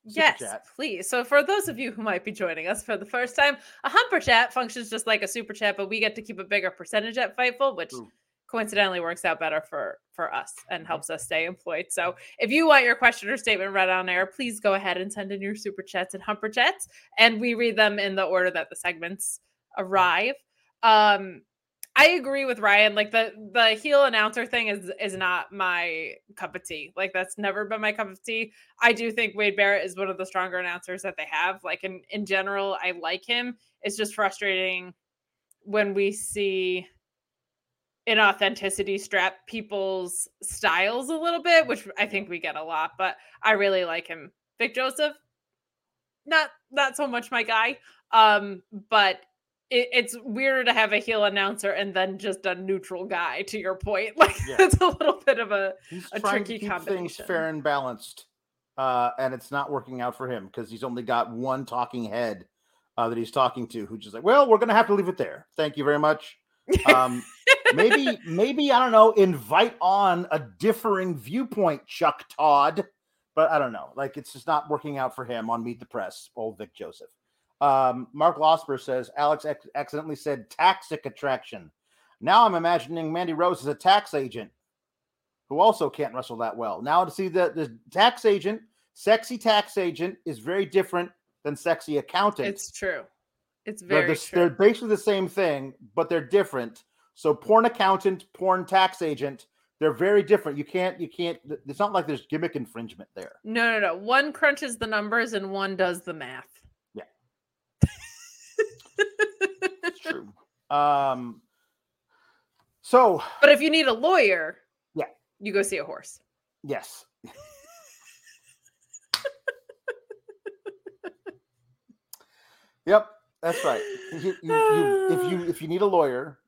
super yes, chat. Please. So for those of you who might be joining us for the first time, a humper chat functions just like a super chat, but we get to keep a bigger percentage at Fightful, which. Ooh. Coincidentally works out better for, for us and helps us stay employed. So if you want your question or statement read on air, please go ahead and send in your super chats and humper chats. And we read them in the order that the segments arrive. Um, I agree with Ryan. Like the, the heel announcer thing is, is not my cup of tea. Like that's never been my cup of tea. I do think Wade Barrett is one of the stronger announcers that they have. Like in, in general, I like him. It's just frustrating when we see inauthenticity strap people's styles a little bit, which I think we get a lot, but I really like him. Vic Joseph, not not so much my guy, um, but it, it's weird to have a heel announcer and then just a neutral guy, to your point. Like, yeah. It's a little bit of a, he's a tricky to keep combination. Things fair and balanced, uh, and it's not working out for him because he's only got one talking head uh, that he's talking to who's just like, well, we're going to have to leave it there. Thank you very much. Um, maybe, maybe, I don't know, invite on a differing viewpoint, Chuck Todd, but I don't know. Like, it's just not working out for him on Meet the Press, old Vic Joseph. Um, Mark Losper says, Alex ex- accidentally said Toxic Attraction. Now I'm imagining Mandy Rose as a tax agent who also can't wrestle that well. Now to see the, the tax agent, sexy tax agent is very different than sexy accountant. It's true. It's very they're, the, true. They're basically the same thing, but they're different. So porn accountant, porn tax agent, they're very different. You can't, you can't, it's not like there's gimmick infringement there. No, no, no. One crunches the numbers and one does the math. Yeah. It's true. Um, so. But if you need a lawyer. Yeah. You go see a horse. Yes. Yep. That's right. You, you, you, if you if you need a lawyer,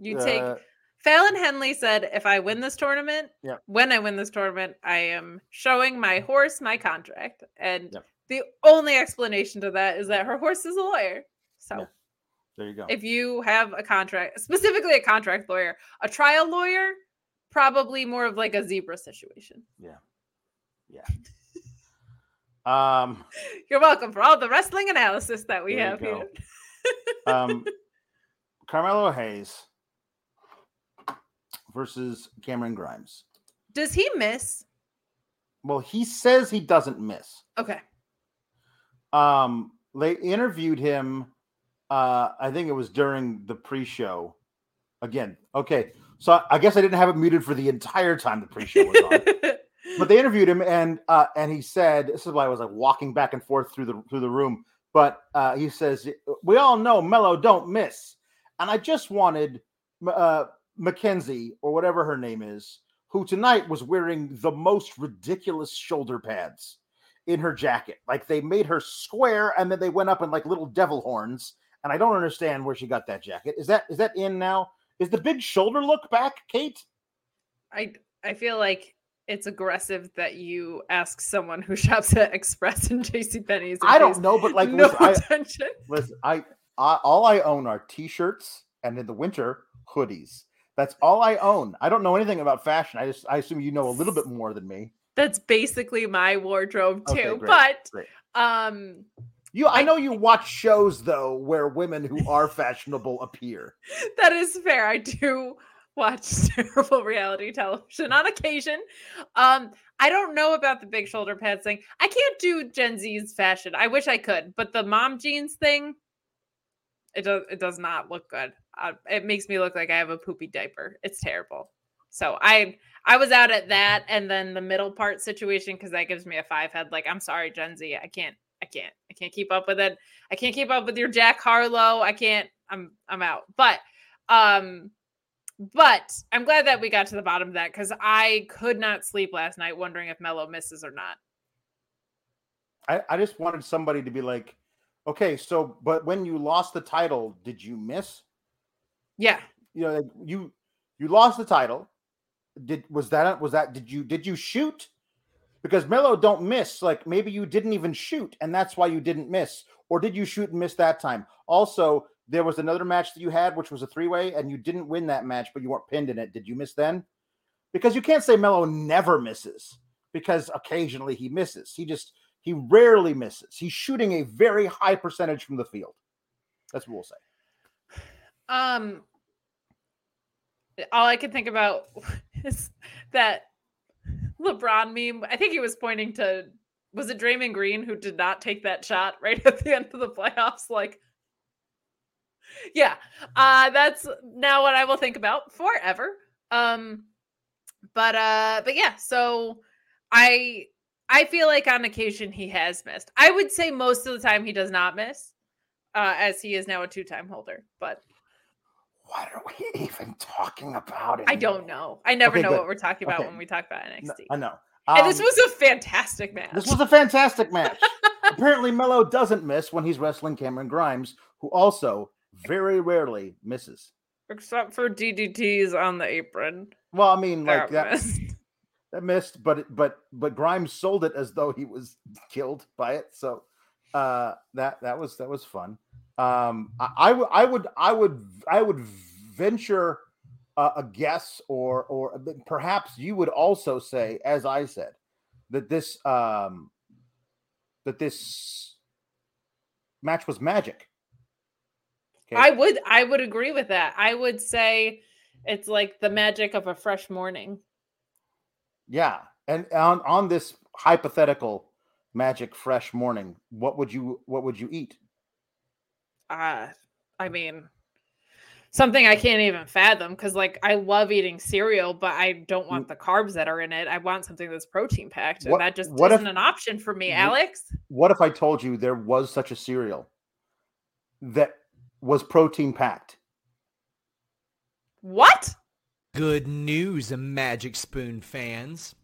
you uh, take. Fallon Henley said, "If I win this tournament, yeah. when I win this tournament, I am showing my horse my contract." And yeah. the only explanation to that is that her horse is a lawyer. So yeah. there you go. If you have a contract, specifically a contract lawyer, a trial lawyer, probably more of like a zebra situation. Yeah. Yeah. Um, You're welcome for all the wrestling analysis that we have here. um, Carmelo Hayes versus Cameron Grimes. Does he miss? Well, he says he doesn't miss. Okay. Um, they interviewed him. Uh, I think it was during the pre-show. Again, okay. So I guess I didn't have it muted for the entire time the pre-show was on. But they interviewed him, and uh, and he said, "This is why I was like walking back and forth through the through the room." But uh, he says, "We all know Mello don't miss," and I just wanted uh, Mackenzie or whatever her name is, who tonight was wearing the most ridiculous shoulder pads in her jacket. Like they made her square, and then they went up in like little devil horns. And I don't understand where she got that jacket. Is that is that in now? Is the big shoulder look back, Kate? I I feel like. It's aggressive that you ask someone who shops at Express and JCPenney's. I don't know, but like, no listen, attention. I, listen, I, I all I own are t-shirts and in the winter hoodies. That's all I own. I don't know anything about fashion. I just I assume you know a little bit more than me. That's basically my wardrobe too. Okay, great, but great. um, you I, I know you watch shows though where women who are fashionable appear. That is fair. I do. Watch terrible reality television on occasion. Um, I don't know about the big shoulder pads thing. I can't do Gen Z's fashion. I wish I could, but the mom jeans thing, it does it does not look good. Uh, it makes me look like I have a poopy diaper. It's terrible. So I I was out at that, and then the middle part situation, because that gives me a five head. Like, I'm sorry, Gen Z, I can't, I can't, I can't keep up with it. I can't keep up with your Jack Harlow. I can't. I'm I'm out. But um, but I'm glad that we got to the bottom of that, because I could not sleep last night wondering if Melo misses or not. I, I just wanted somebody to be like, okay, so but when you lost the title, did you miss? Yeah, you know, like you you lost the title. Did was that was that did you did you shoot? Because Melo don't miss. Like, maybe you didn't even shoot, and that's why you didn't miss. Or did you shoot and miss that time? Also, there was another match that you had, which was a three-way, and you didn't win that match, but you weren't pinned in it. Did you miss then? Because you can't say Melo never misses, because occasionally he misses. He just he rarely misses. He's shooting a very high percentage from the field. That's what we'll say. Um all I could think about is that LeBron meme. I think he was pointing to, was it Draymond Green who did not take that shot right at the end of the playoffs? Like, yeah, uh, that's now what I will think about forever. Um, but, uh, but yeah, so I, I feel like on occasion he has missed. I would say most of the time he does not miss, uh, as he is now a two-time holder, but. What are we even talking about anymore? I don't know. I never okay, know good. what we're talking about okay. when we talk about N X T. No, I know. Um, and this was a fantastic match. This was a fantastic match. Apparently, Melo doesn't miss when he's wrestling Cameron Grimes, who also very rarely misses. Except for D D Ts on the apron. Well, I mean, like that, that, missed. that missed, but but but Grimes sold it as though he was killed by it. So uh, that that was that was fun. Um, I, I, w- I would, I would, I would venture uh, a guess, or, or perhaps you would also say, as I said, that this, um, that this match was magic. Okay. I would, I would agree with that. I would say it's like the magic of a fresh morning. Yeah. And on, on this hypothetical magic fresh morning, what would you, what would you eat? Uh, I mean, something I can't even fathom, because, like, I love eating cereal, but I don't want the carbs that are in it. I want something that's protein packed, and what, that just isn't if, an option for me, Alex. What if I told you there was such a cereal that was protein packed? What? Good news, Magic Spoon fans.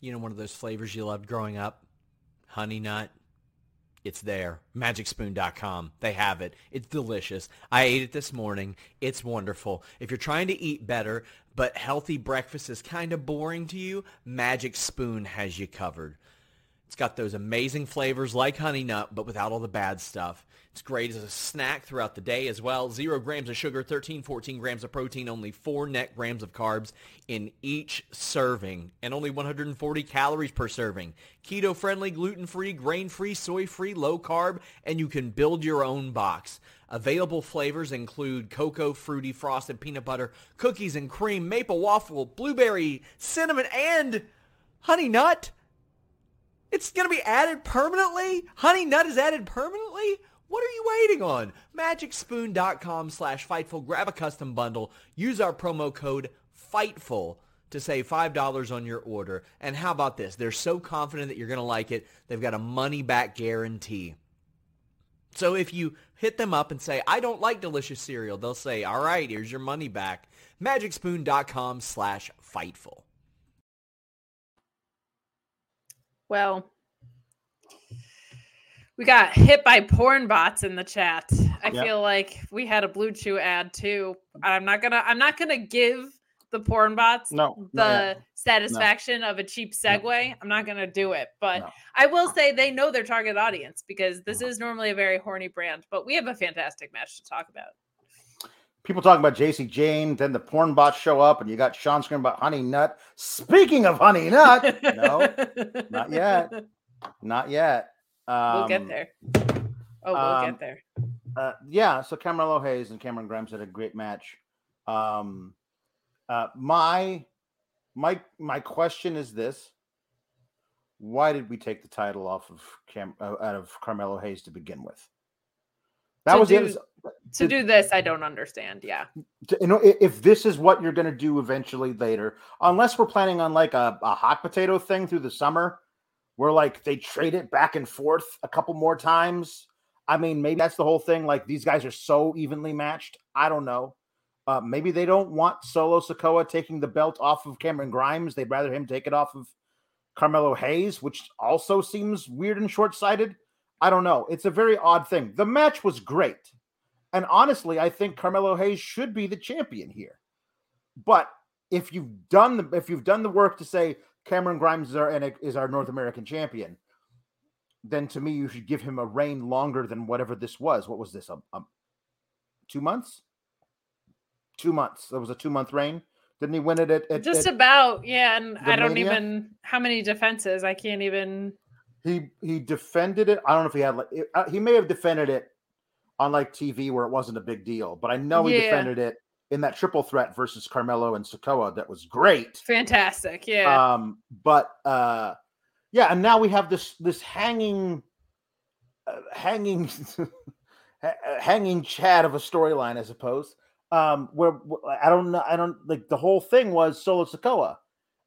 You know, one of those flavors you loved growing up, honey nut. It's there. magic spoon dot com. They have it. It's delicious. I ate it this morning. It's wonderful. If you're trying to eat better, but healthy breakfast is kind of boring to you, Magic Spoon has you covered. It's got those amazing flavors like honey nut, but without all the bad stuff. It's great as a snack throughout the day as well. Zero grams of sugar, thirteen, fourteen grams of protein, only four net grams of carbs in each serving, and only one hundred forty calories per serving. Keto-friendly, gluten-free, grain-free, soy-free, low-carb, and you can build your own box. Available flavors include cocoa, fruity, frosted peanut butter, cookies and cream, maple waffle, blueberry, cinnamon, and honey nut. It's going to be added permanently? Honey nut is added permanently? What are you waiting on? magic spoon dot com slash Fightful. Grab a custom bundle. Use our promo code FIGHTFUL to save five dollars on your order. And how about this? They're so confident that you're going to like it, they've got a money-back guarantee. So if you hit them up and say, I don't like delicious cereal, they'll say, all right, here's your money back. magic spoon dot com slash Fightful. Well, we got hit by porn bots in the chat. I yep. feel like we had a Blue Chew ad too. I'm not gonna. I'm not gonna give the porn bots no, the no, satisfaction no. of a cheap segue. No. I'm not gonna do it. But no. I will say they know their target audience, because this no. is normally a very horny brand. But we have a fantastic match to talk about. People talking about Jacy Jayne, then the porn bots show up, and you got Sean screaming about honey nut. Speaking of honey nut, no, not yet, not yet. Um, we'll get there. Oh, we'll um, get there. Uh, yeah. So Carmelo Hayes and Cameron Grimes had a great match. Um, uh, my my my question is this: why did we take the title off of Cam uh, out of Carmelo Hayes to begin with? That to was do, the other, to it, do this. I don't understand. Yeah. You know, if this is what you're going to do eventually later, unless we're planning on like a, a hot potato thing through the summer, where like they trade it back and forth a couple more times. I mean, maybe that's the whole thing. Like these guys are so evenly matched. I don't know. Uh, maybe they don't want Solo Sikoa taking the belt off of Cameron Grimes. They'd rather him take it off of Carmelo Hayes, which also seems weird and short-sighted. I don't know. It's a very odd thing. The match was great. And honestly, I think Carmelo Hayes should be the champion here. But if you've done the, if you've done the work to say Cameron Grimes is our, is our North American champion, then to me, you should give him a reign longer than whatever this was. What was this? Um, um, two months? Two months. That was a two-month reign. Didn't he win it at... at Just at about, yeah. And I don't Mania? even... How many defenses? I can't even... He he defended it. I don't know if he had... like it, uh, He may have defended it on like T V where it wasn't a big deal. But I know he yeah. defended it in that triple threat versus Carmelo and Sikoa. That was great. Fantastic, yeah. Um, But... uh Yeah, and now we have this this hanging, uh, hanging, hanging chat of a storyline, I suppose. Um, where, where I don't know, I don't like the whole thing was Solo Sikoa.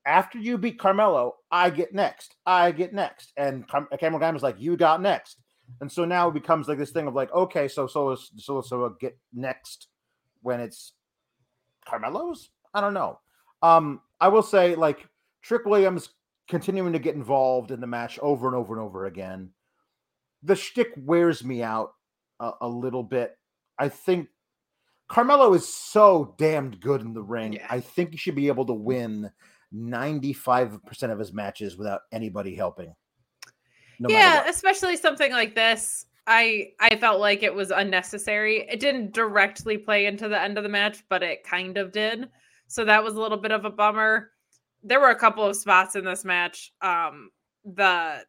After you beat Carmelo, I get next. I get next, and Cam- Cameron Grimes is like, you got next, and so now it becomes like this thing of like, okay, so Solo Solo Sikoa get next when it's Carmelo's. I don't know. Um, I will say like Trick Williams continuing to get involved in the match over and over and over again. The shtick wears me out a, a little bit. I think Carmelo is so damned good in the ring. Yeah. I think he should be able to win ninety-five percent of his matches without anybody helping. No yeah, especially something like this. I I felt like it was unnecessary. It didn't directly play into the end of the match, but it kind of did. So that was a little bit of a bummer. There were a couple of spots in this match. Um, the,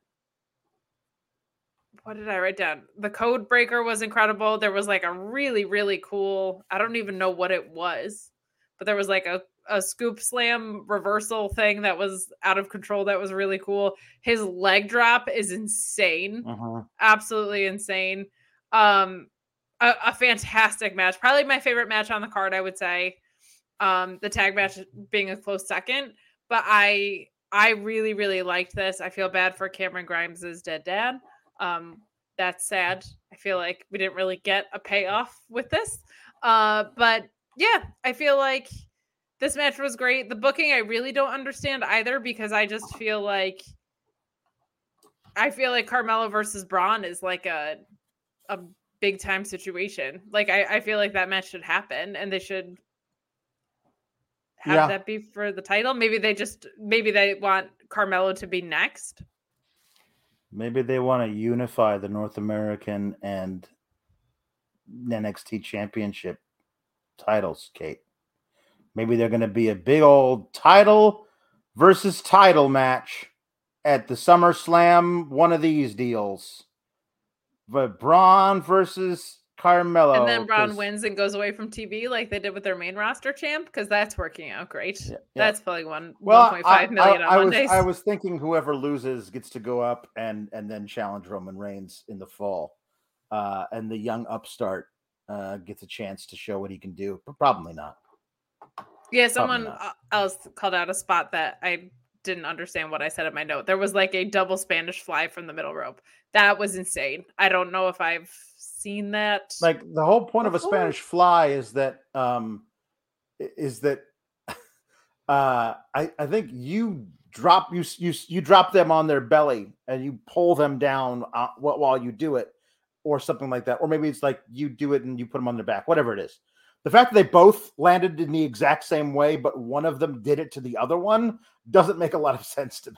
what did I write down? The code breaker was incredible. There was like a really, really cool, I don't even know what it was, but there was like a, a scoop slam reversal thing that was out of control. That was really cool. His leg drop is insane. Uh-huh. Absolutely insane. Um, a, a fantastic match. Probably my favorite match on the card, I would say. Um, the tag match being a close second. But I I really, really liked this. I feel bad for Cameron Grimes' dead dad. Um, that's sad. I feel like we didn't really get a payoff with this. Uh, but, yeah, I feel like this match was great. The booking I really don't understand either because I just feel like I feel like Carmelo versus Bron is like a, a big-time situation. Like, I, I feel like that match should happen, and they should – Have yeah. that be for the title? Maybe they just, maybe they want Carmelo to be next. Maybe they want to unify the North American and N X T championship titles, Kate. Maybe they're going to be a big old title versus title match at the SummerSlam, one of these deals. But Braun versus Carmelo. And then Braun wins and goes away from T V like they did with their main roster champ, because that's working out great. Yeah, yeah. That's probably one, well, one point five million I, I, on Mondays. I was, I was thinking whoever loses gets to go up and, and then challenge Roman Reigns in the fall. Uh, and the young upstart uh, gets a chance to show what he can do, but probably not. Yeah, someone not. else called out a spot that I didn't understand what I said in my note. There was like a double Spanish fly from the middle rope. That was insane. I don't know if I've seen that. Like the whole point before. of a Spanish fly is that um is that uh I, I think you drop you you you drop them on their belly and you pull them down uh, while you do it or something like that, or maybe it's like you do it and you put them on their back, whatever it is. The fact that they both landed in the exact same way but one of them did it to the other one doesn't make a lot of sense to me.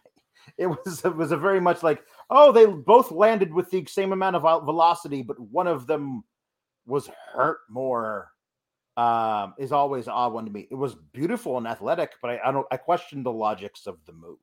It was it was a very much like, oh, they both landed with the same amount of velocity, but one of them was hurt more. Um, is always an odd one to me. It was beautiful and athletic, but I, I don't. I questioned the logics of the move.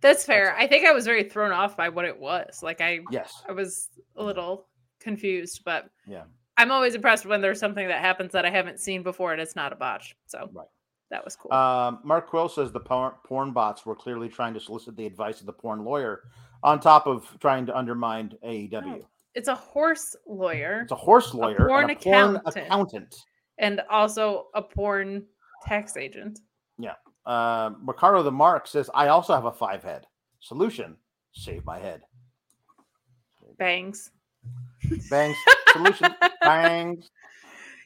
That's fair. That's I think I was very thrown off by what it was. Like I, yes, I was a little confused, but yeah, I'm always impressed when there's something that happens that I haven't seen before and it's not a botch. So right. That was cool. Um, Mark Quill says the porn bots were clearly trying to solicit the advice of the porn lawyer on top of trying to undermine A E W. it's a horse lawyer. It's a horse lawyer. A porn, and a porn accountant. accountant. And also a porn tax agent. Yeah. Uh, Ricardo the Mark says, I also have a five head. Solution, shave my head. Bangs. Bangs. Solution, bangs. Bangs.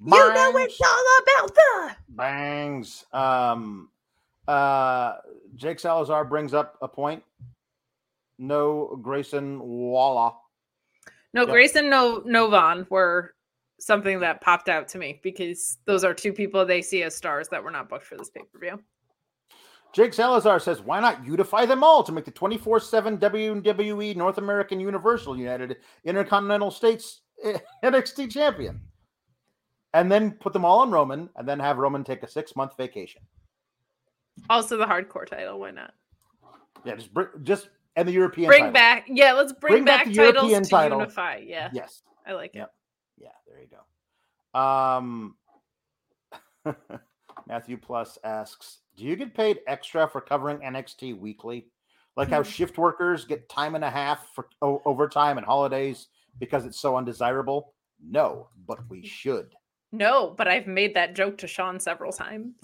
You know it's all about the bangs. Um, uh, Jake Salazar brings up a point. No Grayson Waller. No yep. Grayson, no no Vaughn were something that popped out to me because those are two people they see as stars that were not booked for this pay per view. Jake Salazar says, why not unify them all to make the twenty-four seven W W E North American Universal United Intercontinental States N X T champion? And then put them all on Roman and then have Roman take a six-month vacation. Also the hardcore title, why not? Yeah, just just and the European bring title. back. Yeah, let's bring, bring back, back the titles European to title. unify. Yeah. Yes. I like it. Yep. Yeah, there you go. Um, Matthew Plus asks, do you get paid extra for covering N X T weekly? Like how shift workers get time and a half for o- overtime and holidays because it's so undesirable? No, but we should. No, but I've made that joke to Sean several times.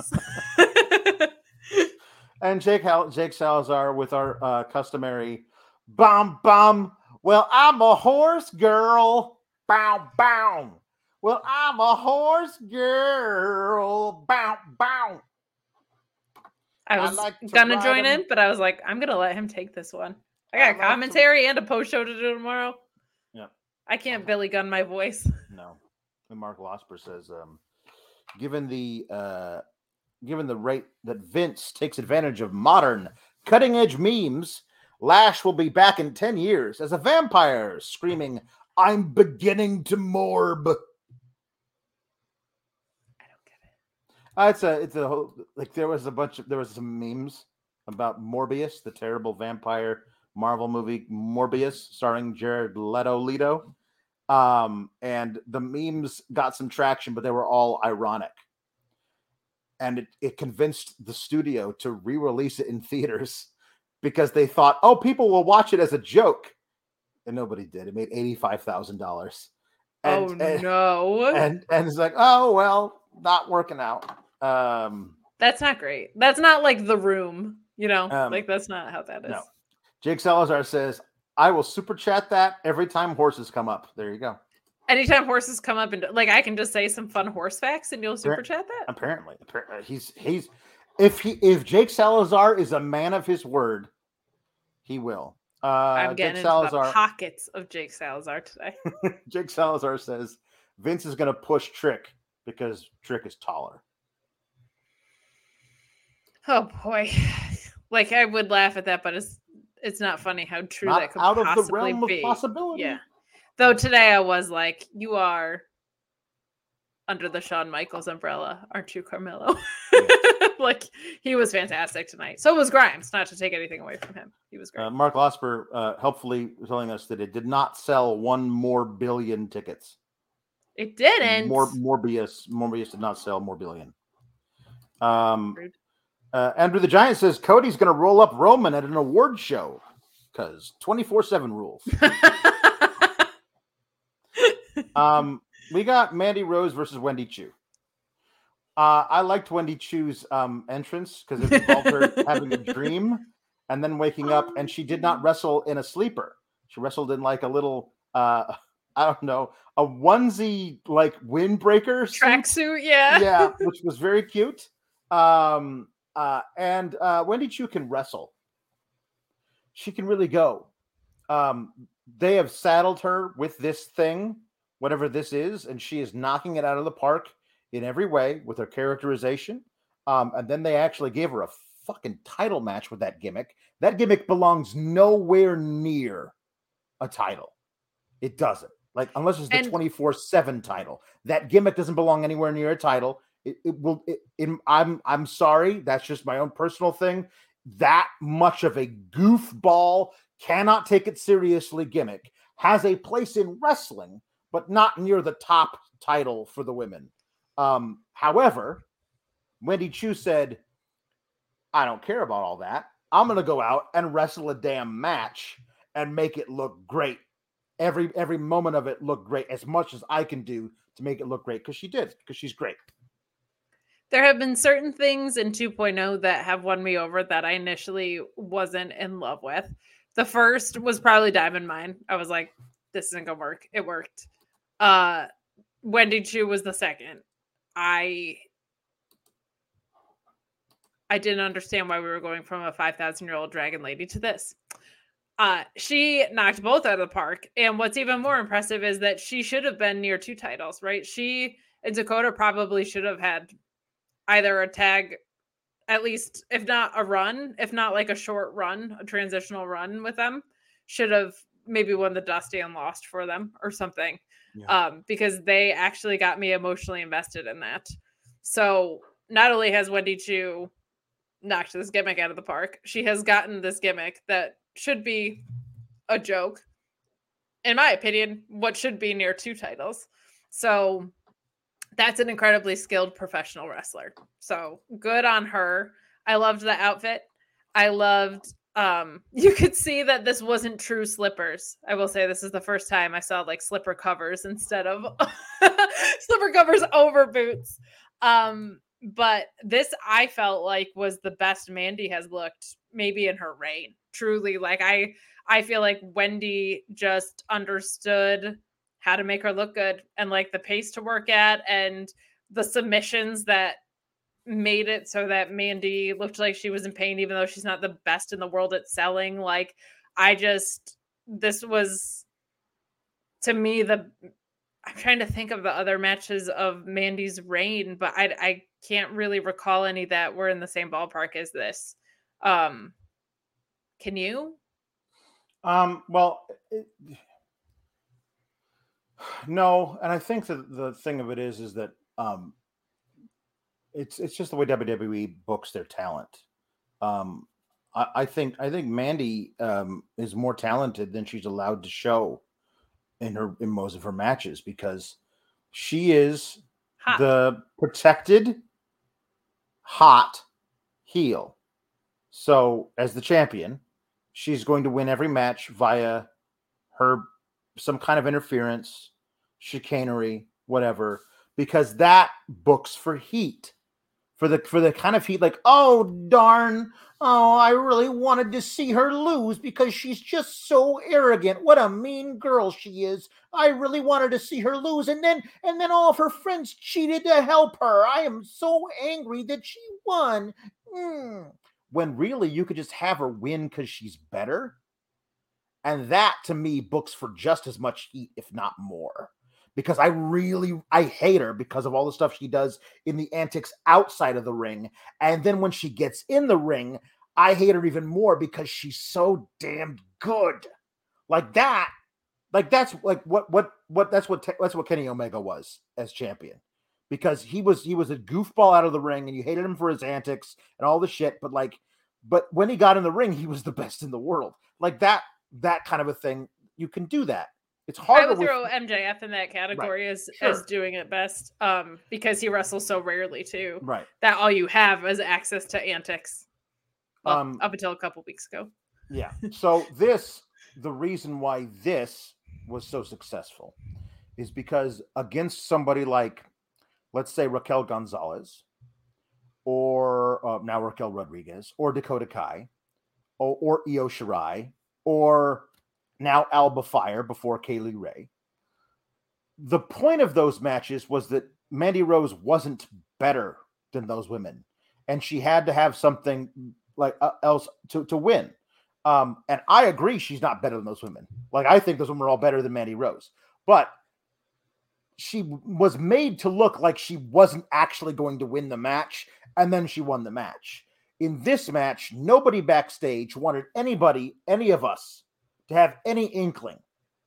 And Jake Hal- Jake Salazar with our uh, customary bomb bomb. Well, I'm a horse girl. Bow bow. Well, I'm a horse girl. Bow bow. I was I like to gonna join him. in, but I was like, I'm gonna let him take this one. I got I like commentary to... and a post show to do tomorrow. Yeah, I can't Billy Gunn my voice. No, and Mark Losper says, um, given the uh, given the rate that Vince takes advantage of modern cutting edge memes, Lash will be back in ten years as a vampire screaming, "I'm beginning to morb." Uh, it's a, it's a whole, like there was a bunch of, there was some memes about Morbius, the terrible vampire Marvel movie Morbius starring Jared Leto Leto. Um, and the memes got some traction, but they were all ironic. And it, it convinced the studio to re-release it in theaters because they thought, oh, people will watch it as a joke. And nobody did. It made eighty-five thousand dollars. Oh, and, no. And, and it's like, oh, well. Not working out. Um, that's not great. That's not like The Room, you know? Um, like, that's not how that is. No. Jake Salazar says, I will super chat that every time horses come up. There you go. Anytime horses come up, and like, I can just say some fun horse facts and you'll super chat that? Apparently. Apparently. He's, he's, if he, if Jake Salazar is a man of his word, he will. Uh, I'm getting Jake into Salazar, the pockets of Jake Salazar today. Jake Salazar says, Vince is going to push Trick. Because Trick is taller. Oh boy! Like I would laugh at that, but it's it's not funny how true not that could possibly be. Out of the realm of possibility. Yeah. Though today I was like, "You are under the Shawn Michaels umbrella, aren't you, Carmelo?" Yeah. Like he was fantastic tonight. So was Grimes. Not to take anything away from him, he was great. Uh, Mark Losper uh, helpfully telling us that it did not sell one more billion tickets. It didn't. Mor- Morbius. Morbius did not sell Morbillion. Um, uh, Andrew the Giant says, Cody's going to roll up Roman at an award show. Because twenty-four seven rules. um, we got Mandy Rose versus Wendy Choo. Uh, I liked Wendy Choo's um, entrance because it involved her having a dream and then waking up. And she did not wrestle in a sleeper. She wrestled in like a little... Uh, I don't know, a onesie like windbreaker tracksuit, yeah, yeah, which was very cute. Um, uh, and uh, Wendy Choo can wrestle; she can really go. Um, they have saddled her with this thing, whatever this is, and she is knocking it out of the park in every way with her characterization. Um, and then they actually gave her a fucking title match with that gimmick. That gimmick belongs nowhere near a title. It doesn't. Like, unless it's the twenty-four seven title, that gimmick doesn't belong anywhere near a title. It, it will. It, it, I'm. I'm sorry. That's just my own personal thing. That much of a goofball, cannot take it seriously gimmick has a place in wrestling, but not near the top title for the women. Um, however, Wendy Choo said, "I don't care about all that. I'm going to go out and wrestle a damn match and make it look great." every every moment of it looked great, as much as I can do to make it look great, because she did, because she's great. There have been certain things in two point oh that have won me over that I initially wasn't in love with. The first was probably Diamond Mine. I was like, this isn't going to work. It worked. Uh, Wendy Choo was the second. I I didn't understand why we were going from a five thousand-year-old dragon lady to this. Uh, she knocked both out of the park. And what's even more impressive is that she should have been near two titles, right? She and Dakota probably should have had either a tag, at least, if not a run, if not like a short run, a transitional run with them, should have maybe won the Dusty and lost for them or something. Yeah. Um, because they actually got me emotionally invested in that. So not only has Wendy Choo knocked this gimmick out of the park, she has gotten this gimmick that should be a joke, in my opinion, what should be near two titles. So that's an incredibly skilled professional wrestler. So good on her. I loved the outfit. I loved, um, you could see that this wasn't true slippers. I will say this is the first time I saw like slipper covers instead of slipper covers over boots. Um, but this, I felt like, was the best Mandy has looked maybe in her reign. Truly. Like I, I feel like Wendy just understood how to make her look good, and like the pace to work at and the submissions that made it so that Mandy looked like she was in pain, even though she's not the best in the world at selling. Like I just, this was to me, the, I'm trying to think of the other matches of Mandy's reign, but I, I can't really recall any that were in the same ballpark as this. Um, can you? Um, well, it, No, and I think that the thing of it is, is that um, it's it's just the way W W E books their talent. Um, I, I think I think Mandy um, is more talented than she's allowed to show in her in most of her matches, because she is hot. The protected hot heel. So as the champion, she's going to win every match via her some kind of interference, chicanery, whatever, because that books for heat, for the for the kind of heat like, oh, darn, oh, I really wanted to see her lose because she's just so arrogant. What a mean girl she is. I really wanted to see her lose. And then and then all of her friends cheated to help her. I am so angry that she won. Mm. When really you could just have her win because she's better. And that, to me, books for just as much heat, if not more. Because I really, I hate her because of all the stuff she does in the antics outside of the ring. And then when she gets in the ring, I hate her even more because she's so damn good. Like that, like that's like what, what, what, that's what, that's what Kenny Omega was as champion. Because he was, he was a goofball out of the ring and you hated him for his antics and all the shit. But like, but when he got in the ring, he was the best in the world. Like that. That kind of a thing, you can do that. It's hard. I would with... throw M J F in that category, right, as, sure, as doing it best, um, because he wrestles so rarely too. Right. That all you have is access to antics. Well, um, up until a couple weeks ago. Yeah. So this, the reason why this was so successful, is because against somebody like, let's say Raquel Gonzalez, or uh, now Raquel Rodriguez, or Dakota Kai, or, or Io Shirai, or now Alba Fire before Kaylee Ray. The point of those matches was that Mandy Rose wasn't better than those women, and she had to have something like uh, else to, to win. Um, and I agree she's not better than those women. Like, I think those women are all better than Mandy Rose. But she was made to look like she wasn't actually going to win the match, and then she won the match. In this match, nobody backstage wanted anybody, any of us, to have any inkling,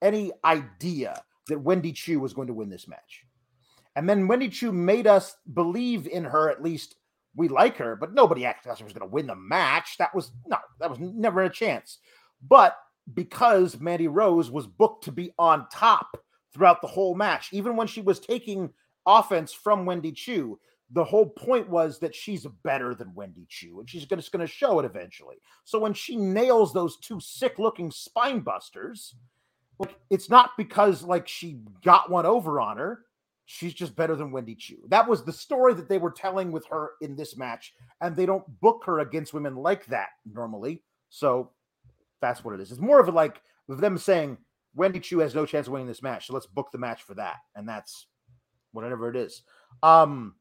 any idea that Wendy Choo was going to win this match. And then Wendy Choo made us believe in her, at least we like her, but nobody actually thought she was going to win the match. That was, no, that was never a chance. But because Mandy Rose was booked to be on top throughout the whole match, even when she was taking offense from Wendy Choo, the whole point was that she's better than Wendy Choo, and she's just going to show it eventually. So when she nails those two sick-looking spine busters, like, it's not because like she got one over on her. She's just better than Wendy Choo. That was the story that they were telling with her in this match, and they don't book her against women like that normally. So that's what it is. It's more of a, like them saying Wendy Choo has no chance of winning this match, so let's book the match for that, and that's whatever it is. Um,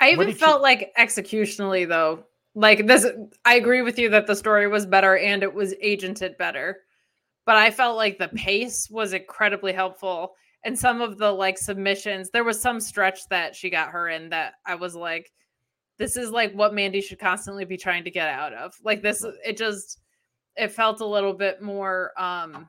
I even felt Choo- like executionally though, like this. I agree with you that the story was better and it was agented better, but I felt like the pace was incredibly helpful. And some of the, like, submissions, there was some stretch that she got her in that I was like, this is, like, what Mandy should constantly be trying to get out of. Like, this, it just, it felt a little bit more, um,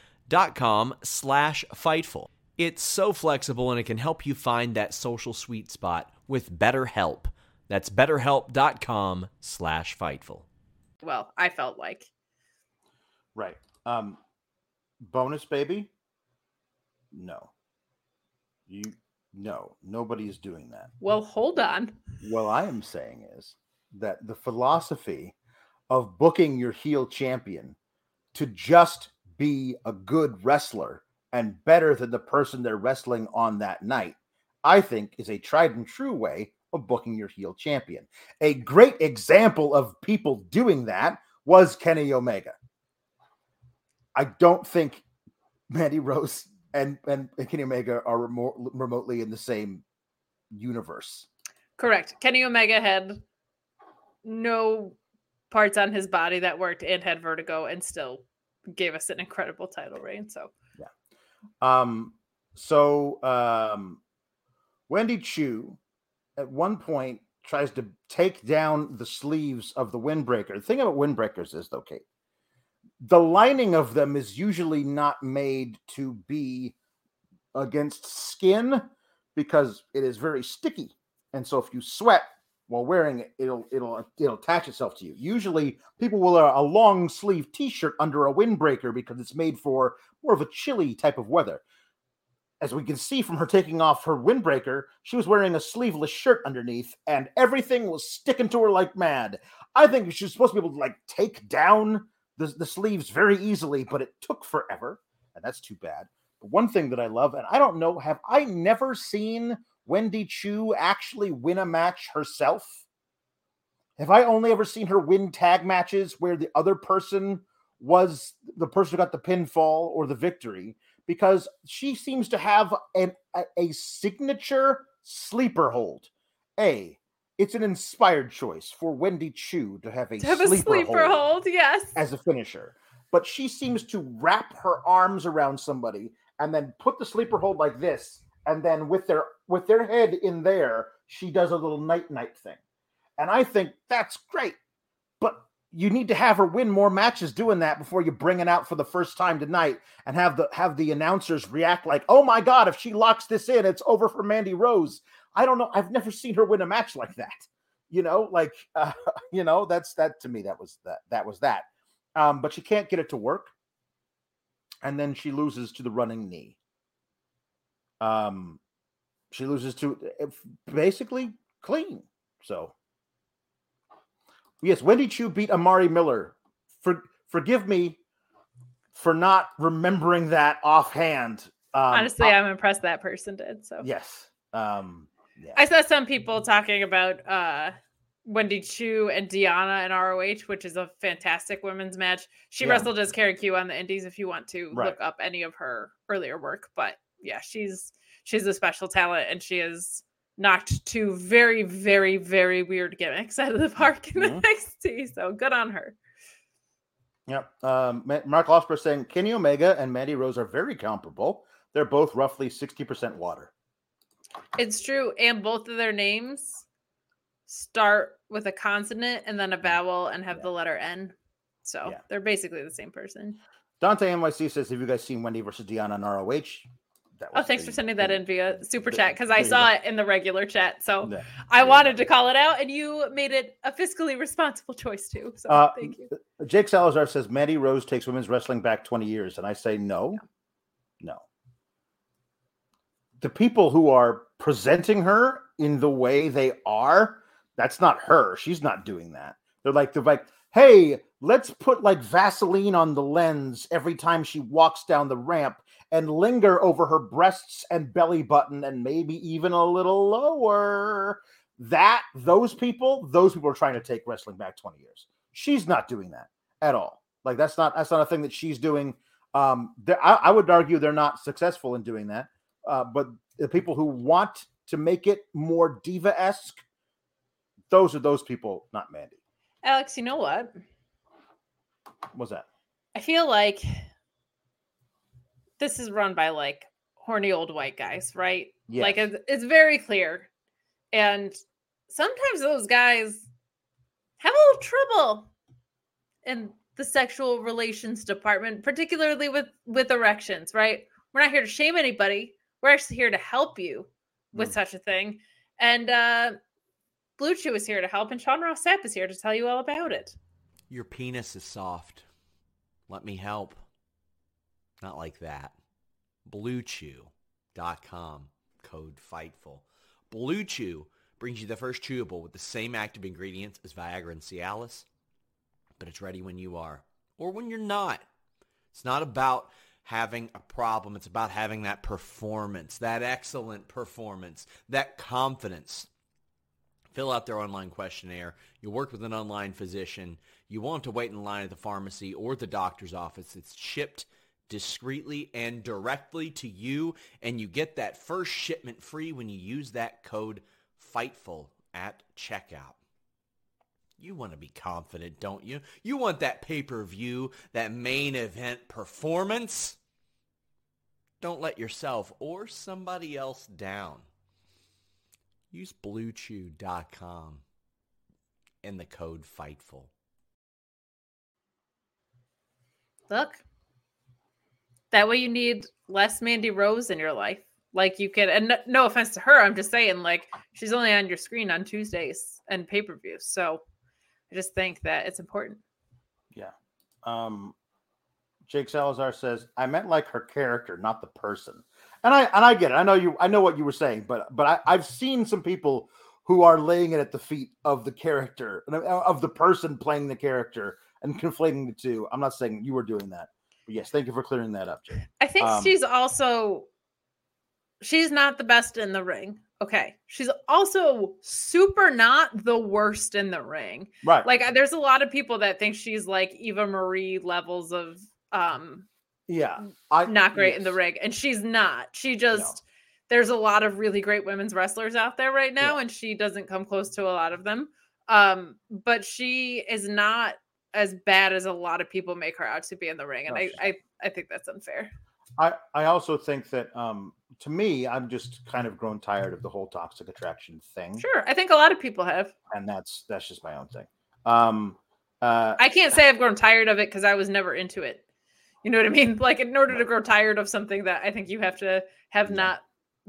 dot com slash Fightful. It's so flexible and it can help you find that social sweet spot with BetterHelp. That's betterhelp.com slash Fightful. Well, I felt like. Right. Um, bonus, baby. No, you no, nobody is doing that. Well, hold on. What I am saying is that the philosophy of booking your heel champion to just be a good wrestler and better than the person they're wrestling on that night, I think, is a tried and true way of booking your heel champion. A great example of people doing that was Kenny Omega. I don't think Mandy Rose and and Kenny Omega are remote, remotely in the same universe. Correct. Kenny Omega had no parts on his body that worked and had vertigo and still gave us an incredible title reign. So yeah. Um. So um, Wendy Choo at one point tries to take down the sleeves of the windbreaker. The thing about windbreakers is though, Kate, the lining of them is usually not made to be against skin because it is very sticky. And so if you sweat while wearing it, it'll it'll it'll attach itself to you. Usually people will wear a long sleeve t-shirt under a windbreaker because it's made for more of a chilly type of weather. As we can see from her taking off her windbreaker, she was wearing a sleeveless shirt underneath and everything was sticking to her like mad. I think she's supposed to be able to like take down The, the sleeves very easily, but it took forever, and that's too bad. But one thing that I love, and I don't know, have I never seen Wendy Choo actually win a match herself? Have I only ever seen her win tag matches where the other person was the person who got the pinfall or the victory? Because she seems to have an a, a signature sleeper hold. A It's an inspired choice for Wendy Choo to have a, to have sleeper, a sleeper hold, hold yes. as a finisher. But she seems to wrap her arms around somebody and then put the sleeper hold like this. And then with their with their head in there, she does a little night-night thing. And I think that's great. But you need to have her win more matches doing that before you bring it out for the first time tonight and have the have the announcers react like, oh my God, if she locks this in, it's over for Mandy Rose. I don't know. I've never seen her win a match like that. You know, like, uh, you know, that's that to me. That was that. That was that. Um, but she can't get it to work. And then she loses to the running knee. Um, she loses to basically clean. So, yes, Wendy Choo beat Amari Miller. For, forgive me for not remembering that offhand. Um, Honestly, I'm impressed that person did. So yes, um, yeah. I saw some people talking about uh, Wendy Choo and Deonna in R O H, which is a fantastic women's match. She yeah. wrestled as Karen Q on the Indies. If you want to right. look up any of her earlier work, but yeah, she's she's a special talent, and she has knocked two very, very, very weird gimmicks out of the park in mm-hmm. the N X T. So good on her. Yeah, um, Mark Losper saying Kenny Omega and Mandy Rose are very comparable. They're both roughly sixty percent water. It's true. And both of their names start with a consonant and then a vowel and have yeah. the letter N. So yeah. they're basically the same person. Dante N Y C says, have you guys seen Wendy versus Deonna on R O H? That was oh, thanks the, for sending that the, in via super the, chat because I saw it in the regular chat. So yeah, I yeah. wanted to call it out, and you made it a fiscally responsible choice too. So uh, thank you. Jake Salazar says, Mandy Rose takes women's wrestling back twenty years. And I say no, no. no. The people who are presenting her in the way they are, that's not her. She's not doing that. They're like, they're like, hey, let's put like Vaseline on the lens every time she walks down the ramp and linger over her breasts and belly button and maybe even a little lower. That, those people, those people are trying to take wrestling back twenty years. She's not doing that at all. Like that's not, that's not a thing that she's doing. Um, I, I would argue they're not successful in doing that. Uh, but the people who want to make it more diva-esque, those are those people, not Mandy. Alex, you know what? What's that? I feel like this is run by like horny old white guys, right? Yes. Like it's, it's very clear. And sometimes those guys have a little trouble in the sexual relations department, particularly with, with erections, right? We're not here to shame anybody. We're actually here to help you with mm. such a thing. And uh, Blue Chew is here to help, and Sean Ross Sapp is here to tell you all about it. Your penis is soft. Let me help. Not like that. Blue Chew dot com. Code Fightful. Blue Chew brings you the first chewable with the same active ingredients as Viagra and Cialis, but it's ready when you are or when you're not. It's not about having a problem. It's about having that performance, that excellent performance, that confidence. Fill out their online questionnaire. You work with an online physician. You won't have to wait in line at the pharmacy or the doctor's office. It's shipped discreetly and directly to you, and you get that first shipment free when you use that code FIGHTFUL at checkout. You want to be confident, don't you? You want that pay-per-view, that main event performance. Don't let yourself or somebody else down. Use Blue Chew dot com and the code FIGHTFUL. Look, that way you need less Mandy Rose in your life. Like you can, and no offense to her, I'm just saying, like, she's only on your screen on Tuesdays and pay-per-views, so I just think that it's important. Yeah. Um, Jake Salazar says, I meant like her character, not the person. And I and I get it. I know you I know what you were saying, but but I, I've seen some people who are laying it at the feet of the character, of the person playing the character and conflating the two. I'm not saying you were doing that. But yes, thank you for clearing that up, Jake. I think um, she's also she's not the best in the ring. Okay. She's also super not the worst in the ring. Right. Like there's a lot of people that think she's like Eva Marie levels of, um, yeah, I, not great yes. in the ring. And she's not, she just, no. there's a lot of really great women's wrestlers out there right now. Yeah. And she doesn't come close to a lot of them. Um, but she is not as bad as a lot of people make her out to be in the ring. And no, I, I, I think that's unfair. I, I also think that, um, to me, I'm just kind of grown tired of the whole toxic attraction thing. Sure. I think a lot of people have. And that's that's just my own thing. Um, uh, I can't say I've grown tired of it because I was never into it. You know what I mean? Like, in order to grow tired of something that I think you have to have yeah. not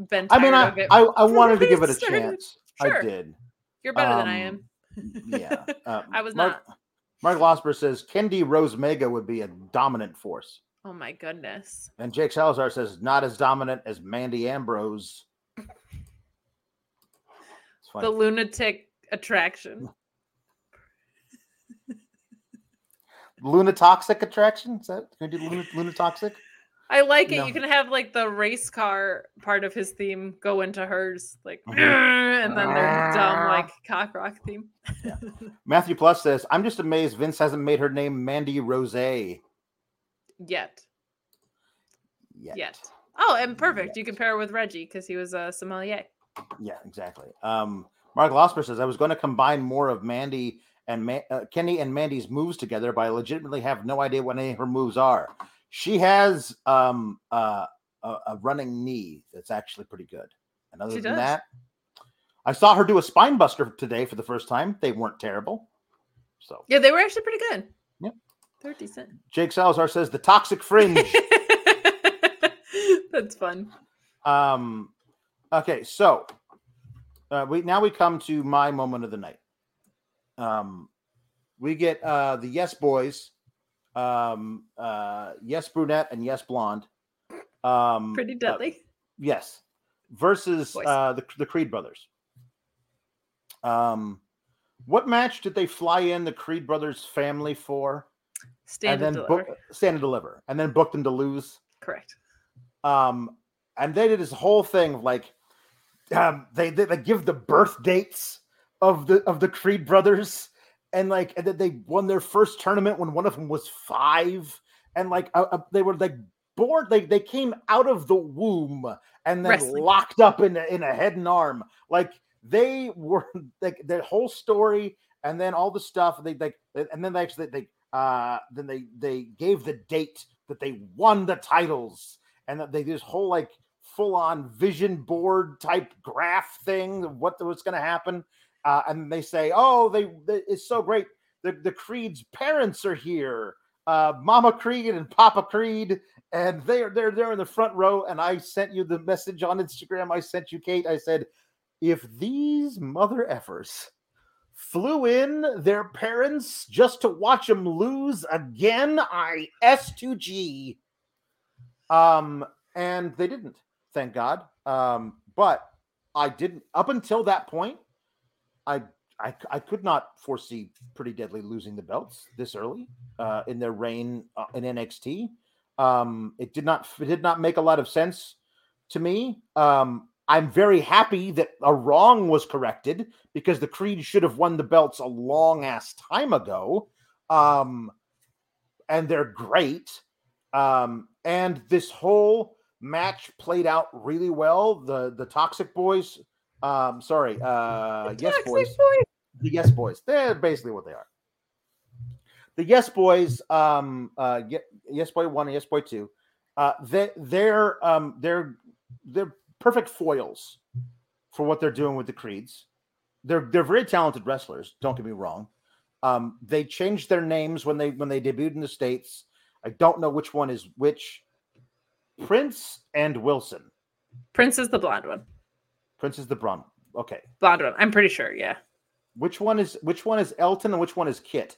been tired I mean, I, of it. I, I wanted to give it a chance. Sure. I did. You're better um, than I am. yeah. Um, I was Mark, not. Mark Losper says, Kendi Rose Mega would be a dominant force. Oh my goodness. And Jake Salazar says, not as dominant as Mandy Ambrose. fine. The lunatic attraction. Lunatoxic attraction? Is that can we do lun- lunatoxic? I like it. No. You can have like the race car part of his theme go into hers, like, mm-hmm. and then their dumb like cock rock theme. Yeah. Matthew Plus says, "I'm just amazed Vince hasn't made her name Mandy Rose yet. Yet. Yet. Oh, and perfect. Yet. You can pair her with Reggie because he was a sommelier. Yeah, exactly. Um, Mark Losper says, "I was going to combine more of Mandy and Ma- uh, Kenny and Mandy's moves together, but I legitimately have no idea what any of her moves are." She has um, uh, a, a running knee that's actually pretty good. And other she than does. that, I saw her do a spine buster today for the first time. They weren't terrible. So yeah, they were actually pretty good. Yep. They're decent. Jake Salazar says the toxic fringe. That's fun. Um, okay, so uh, we now we come to my moment of the night. Um, we get uh, the Yes Boys. Um, uh, yes, brunette and yes, blonde. Um, Pretty Deadly. Uh, yes, versus Voice. uh the, the Creed Brothers. Um, what match did they fly in the Creed Brothers family for? Stand and, and deliver. Book, stand and deliver, and then booked them to lose. Correct. Um, and they did this whole thing of like, um, they they, they give the birth dates of the of the Creed Brothers. And like, and they won their first tournament when one of them was five, and like uh, they were like bored. They they came out of the womb and then Wrestling. locked up in a, in a head and arm. Like they were like their whole story, and then all the stuff. They like, and then they actually they uh then they they gave the date that they won the titles, and that they did this whole like full on vision board type graph thing of what was going to happen. Uh, and they say, "Oh, they, they it's so great. The, the Creed's parents are here, uh, Mama Creed and Papa Creed, and they're they're they're in the front row." And I sent you the message on Instagram. I sent you, Kate. I said, "If these mother effers flew in their parents just to watch them lose again, I S two G." Um, and they didn't, thank God. Um, but I didn't up until that point. I, I I could not foresee Pretty Deadly losing the belts this early uh, in their reign uh, in N X T. Um, it did not it did not make a lot of sense to me. Um, I'm very happy that a wrong was corrected because the Creed should have won the belts a long ass time ago. Um, and they're great. Um, and this whole match played out really well. The the Toxic Boys. Um, sorry, uh, Yes Boys. Boys. The Yes Boys. They're basically what they are. The Yes Boys. Um, uh, Yes Boy One and Yes Boy Two. Uh, they they're um they're they're perfect foils for what they're doing with the Creeds. They're they're very talented wrestlers. Don't get me wrong. Um, they changed their names when they when they debuted in the States. I don't know which one is which. Prince and Wilson. Prince is the blonde one. Prince is the Bron. Okay. Blonde one. I'm pretty sure, yeah. Which one is which one is Elton and which one is Kit?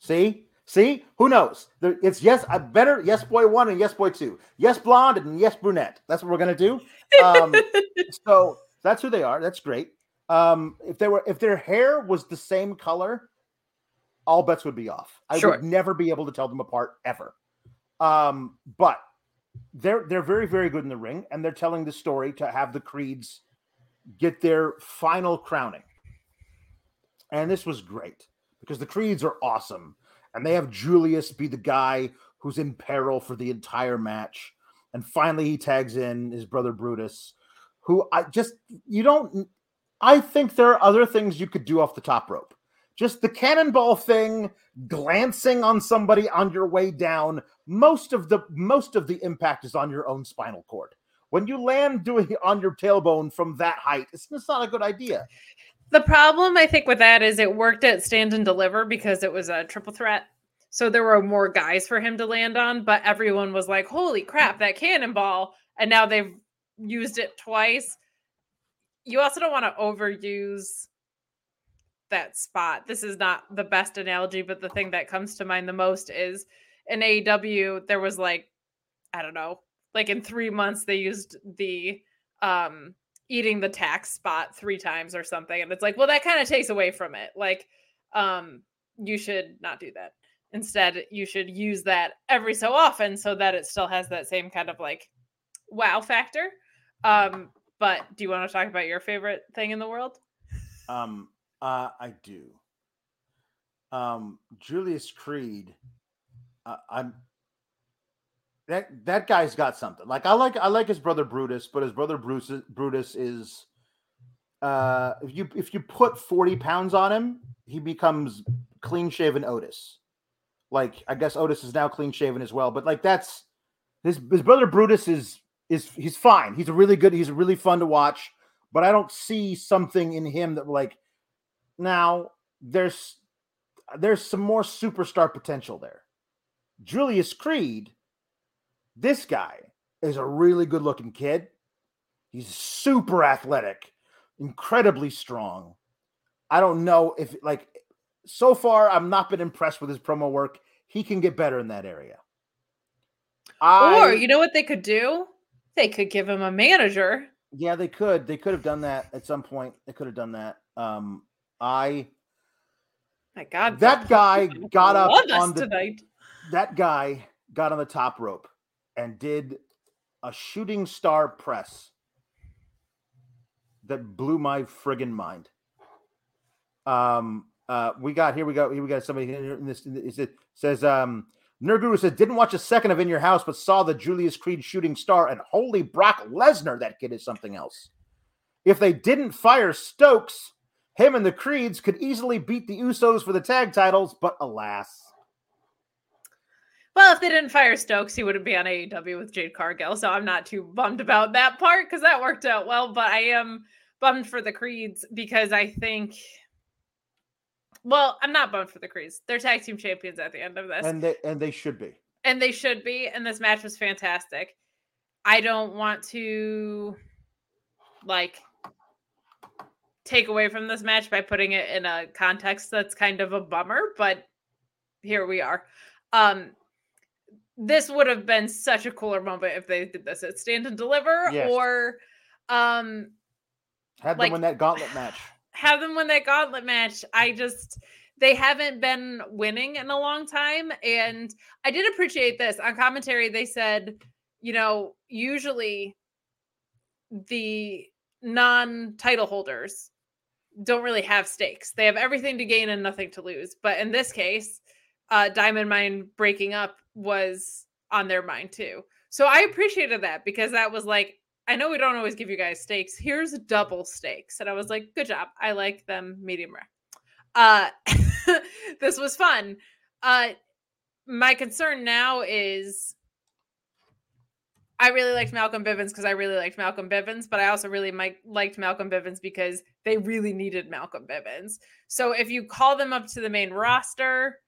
See? See? Who knows? There, it's yes, I better Yes Boy One and Yes Boy Two. Yes Blonde and Yes Brunette. That's what we're gonna do. Um, so that's who they are. That's great. Um, if they were if their hair was the same color, all bets would be off. I sure. would never be able to tell them apart ever. Um, but They're they're very, very good in the ring, and they're telling the story to have the Creeds get their final crowning. And this was great because the Creeds are awesome. And they have Julius be the guy who's in peril for the entire match. And finally he tags in his brother Brutus, who I just you don't I think there are other things you could do off the top rope. Just the cannonball thing, glancing on somebody on your way down. Most of the most of the impact is on your own spinal cord. When you land doing on your tailbone from that height, it's, it's not a good idea. The problem, I think, with that is it worked at Stand and Deliver because it was a triple threat. So there were more guys for him to land on, but everyone was like, holy crap, that cannonball. And now they've used it twice. You also don't want to overuse that spot. This is not the best analogy, but the thing that comes to mind the most is in A E W, there was like, I don't know, like in three months, they used the um eating the tax spot three times or something. And it's like, well, that kind of takes away from it. Like, um, you should not do that. Instead, you should use that every so often so that it still has that same kind of like wow factor. Um, but do you want to talk about your favorite thing in the world? Um, uh, I do. Um, Julius Creed. Uh, I'm that that guy's got something. Like I like I like his brother Brutus, but his brother Brutus Brutus is uh, if you if you put forty pounds on him, he becomes clean shaven Otis. Like, I guess Otis is now clean shaven as well, but like that's his his brother Brutus is is he's fine. He's a really good. He's really fun to watch, but I don't see something in him that like now there's there's some more superstar potential there. Julius Creed, this guy is a really good looking kid. He's super athletic, incredibly strong. I don't know if like. So far, I've not been impressed with his promo work. He can get better in that area. I, or, you know what they could do? They could give him a manager. Yeah, they could. They could have done that at some point. They could have done that. Um, I. My God. That guy got up on the. Tonight. That guy got on the top rope and did a shooting star press that blew my friggin' mind. Um. Uh, we got here. We go. Here we got somebody here. In this, in this, it says, um, Nurguru says, didn't watch a second of In Your House, but saw the Julius Creed shooting star. And holy Brock Lesnar, that kid is something else. If they didn't fire Stokes, him and the Creeds could easily beat the Usos for the tag titles. But alas. Well, if they didn't fire Stokes, he wouldn't be on A E W with Jade Cargill. So I'm not too bummed about that part because that worked out well. But I am bummed for the Creeds because I think. Well, I'm not bummed for the Creeds. They're tag team champions at the end of this. And they and they should be. And they should be. And this match was fantastic. I don't want to like take away from this match by putting it in a context that's kind of a bummer, but here we are. Um, this would have been such a cooler moment if they did this at Stand and Deliver yes. or um had them like, win that gauntlet match. Have them win that gauntlet match. I just, they haven't been winning in a long time. And I did appreciate this. On commentary, they said, you know, usually the non-title holders don't really have stakes. They have everything to gain and nothing to lose. But in this case, uh, Diamond Mine breaking up was on their mind too. So I appreciated that because that was like, I know we don't always give you guys stakes. Here's double stakes. And I was like, good job. I like them medium rare. Uh, this was fun. Uh, my concern now is I really liked Malcolm Bivens because I really liked Malcolm Bivens, but I also really might, liked Malcolm Bivens because they really needed Malcolm Bivens. So if you call them up to the main roster,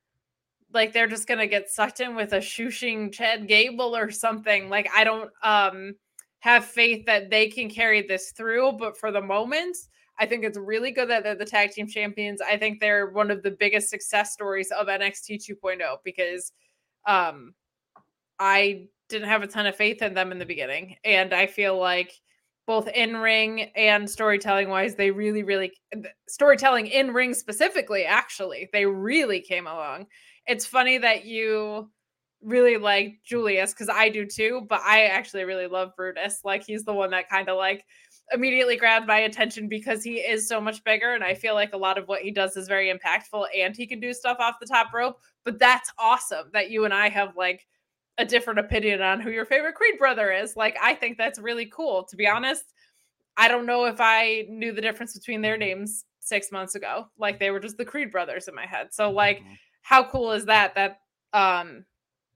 like they're just going to get sucked in with a shooshing Chad Gable or something. Like I don't... Um, have faith that they can carry this through. But for the moment, I think it's really good that they're the tag team champions. I think they're one of the biggest success stories of N X T two point oh because um, I didn't have a ton of faith in them in the beginning. And I feel like both in ring and storytelling wise, they really, really storytelling in ring specifically, actually, they really came along. It's funny that you really like Julius because I do too, but I actually really love Brutus. Like he's the one that kind of like immediately grabbed my attention because he is so much bigger. And I feel like a lot of what he does is very impactful and he can do stuff off the top rope, but that's awesome that you and I have like a different opinion on who your favorite Creed brother is. Like, I think that's really cool. To be honest, I don't know if I knew the difference between their names six months ago. Like they were just the Creed brothers in my head. So like, how cool is that? That, um,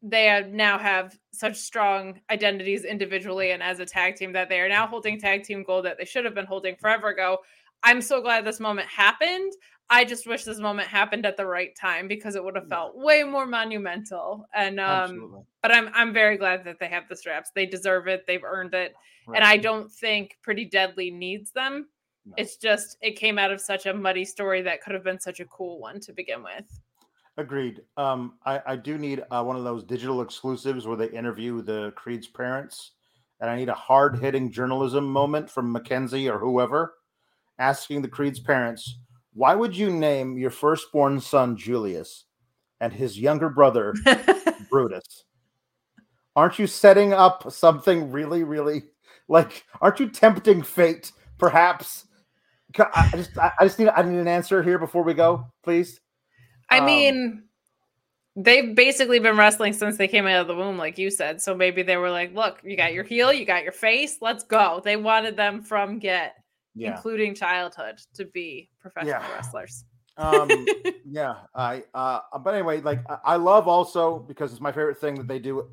they now have such strong identities individually and as a tag team that they are now holding tag team gold that they should have been holding forever ago. I'm so glad this moment happened. I just wish this moment happened at the right time because it would have felt way more monumental. And, um, Absolutely. but I'm, I'm very glad that they have the straps. They deserve it. They've earned it. Right. And I don't think Pretty Deadly needs them. No. It's just, it came out of such a muddy story that could have been such a cool one to begin with. Agreed. Um, I, I do need uh, one of those digital exclusives where they interview the Creed's parents and I need a hard-hitting journalism moment from Mackenzie or whoever asking the Creed's parents, why would you name your firstborn son Julius and his younger brother Brutus? Aren't you setting up something really, really, like, aren't you tempting fate, perhaps? I just, I just need, I need an answer here before we go, please. I um, mean, they've basically been wrestling since they came out of the womb, like you said. So maybe they were like, look, you got your heel, you got your face, let's go. They wanted them from get, yeah. including childhood, to be professional yeah. wrestlers. um, yeah, I, uh, but anyway, like, I love also, because it's my favorite thing that they do,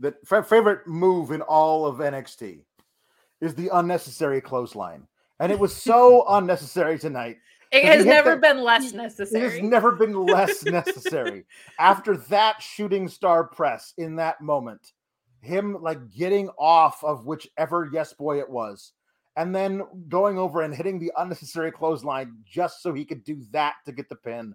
that f- favorite move in all of N X T is the unnecessary clothesline. And it was so unnecessary tonight. It has never that, been less necessary. It has never been less necessary. After that shooting star press in that moment, him like getting off of whichever yes boy it was, and then going over and hitting the unnecessary clothesline just so he could do that to get the pin.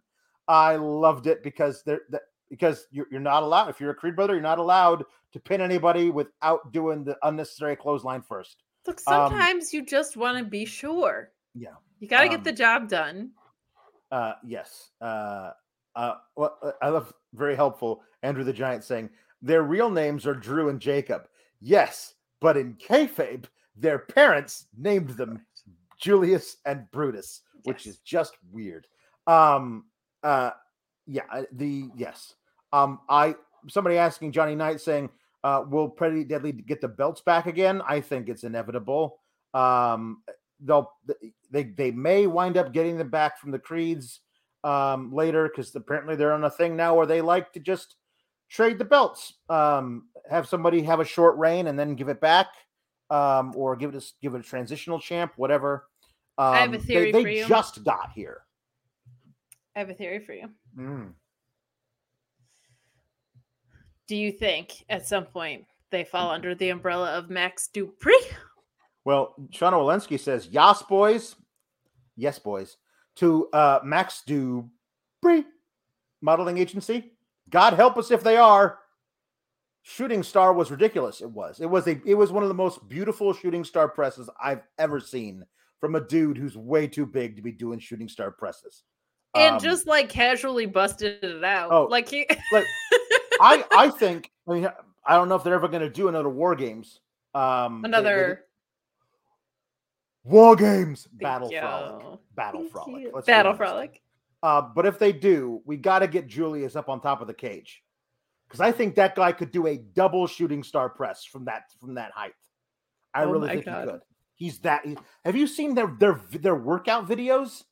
I loved it because they're, they're, because you're, you're not allowed, if you're a Creed brother, you're not allowed to pin anybody without doing the unnecessary clothesline first. Look, sometimes um, you just want to be sure. Yeah. You got to um, get the job done. Uh, yes. Uh, uh, well, I love, very helpful, Andrew the Giant saying, their real names are Drew and Jacob. Yes, but in kayfabe, their parents named them Julius and Brutus, yes. which is just weird. Um, uh, yeah, the yes. Um, I somebody asking Johnny Knight saying, uh, "Will Pretty Deadly get the belts back again?" I think it's inevitable. Um, they'll they they may wind up getting them back from the Creeds um, later, because apparently they're on a thing now where they like to just trade the belts, um, have somebody have a short reign and then give it back. Um, or give it a, give it a transitional champ, whatever. Um, I have a theory they, they for you. They just got here. I have a theory for you. Mm. Do you think at some point they fall under the umbrella of Max Dupree? Well, Sean Walensky says, "Yas, boys, yes, boys," to uh, Max Dupree modeling agency. God help us if they are. Shooting star was ridiculous. It was. It was a. It was one of the most beautiful shooting star presses I've ever seen from a dude who's way too big to be doing shooting star presses, and um, just like casually busted it out. Oh, like he. like, I. I think. I mean, I don't know if they're ever going to do another War Games. Um, another they, they, War Games battle frolic. Battle frolic. Let's battle frolic. Uh, but if they do, we got to get Julius up on top of the cage. Because I think that guy could do a double shooting star press from that from that height. I oh really think God. he could. He's that. He, have you seen their their their workout videos?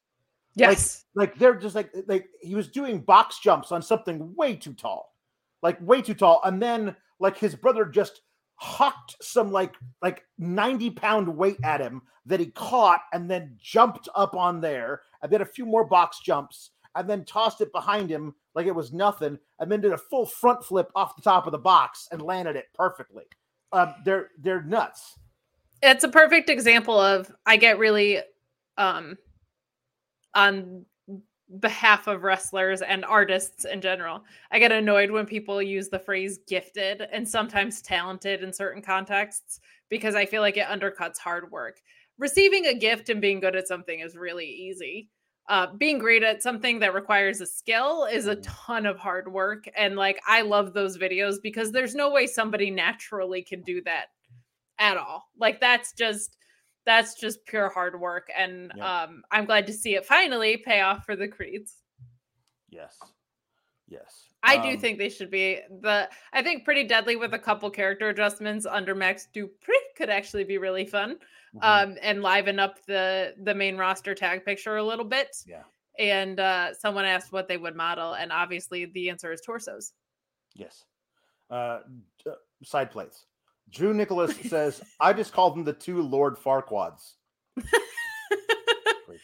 Yes. Like, like they're just like like he was doing box jumps on something way too tall, like way too tall, and then like his brother just hucked some like like ninety pound weight at him that he caught, and then jumped up on there, and then a few more box jumps, and then tossed it behind him like it was nothing, and then did a full front flip off the top of the box and landed it perfectly. Um, they're they're nuts. It's a perfect example of, I get really, um, on behalf of wrestlers and artists in general, I get annoyed when people use the phrase gifted and sometimes talented in certain contexts, because I feel like it undercuts hard work. Receiving a gift and being good at something is really easy. Uh, being great at something that requires a skill is a ton of hard work. And like, I love those videos because there's no way somebody naturally can do that at all. Like that's just, that's just pure hard work. And yeah. um, I'm glad to see it finally pay off for the Creeds. Yes. Yes. I um, do think they should be the, I think Pretty Deadly with a couple character adjustments under Max Dupree could actually be really fun. Um, and liven up the, the main roster tag picture a little bit. Yeah. And uh, someone asked what they would model, and obviously the answer is torsos. Yes. Uh, d- side plates. Drew Nicholas says, I just called them the two Lord Farquads.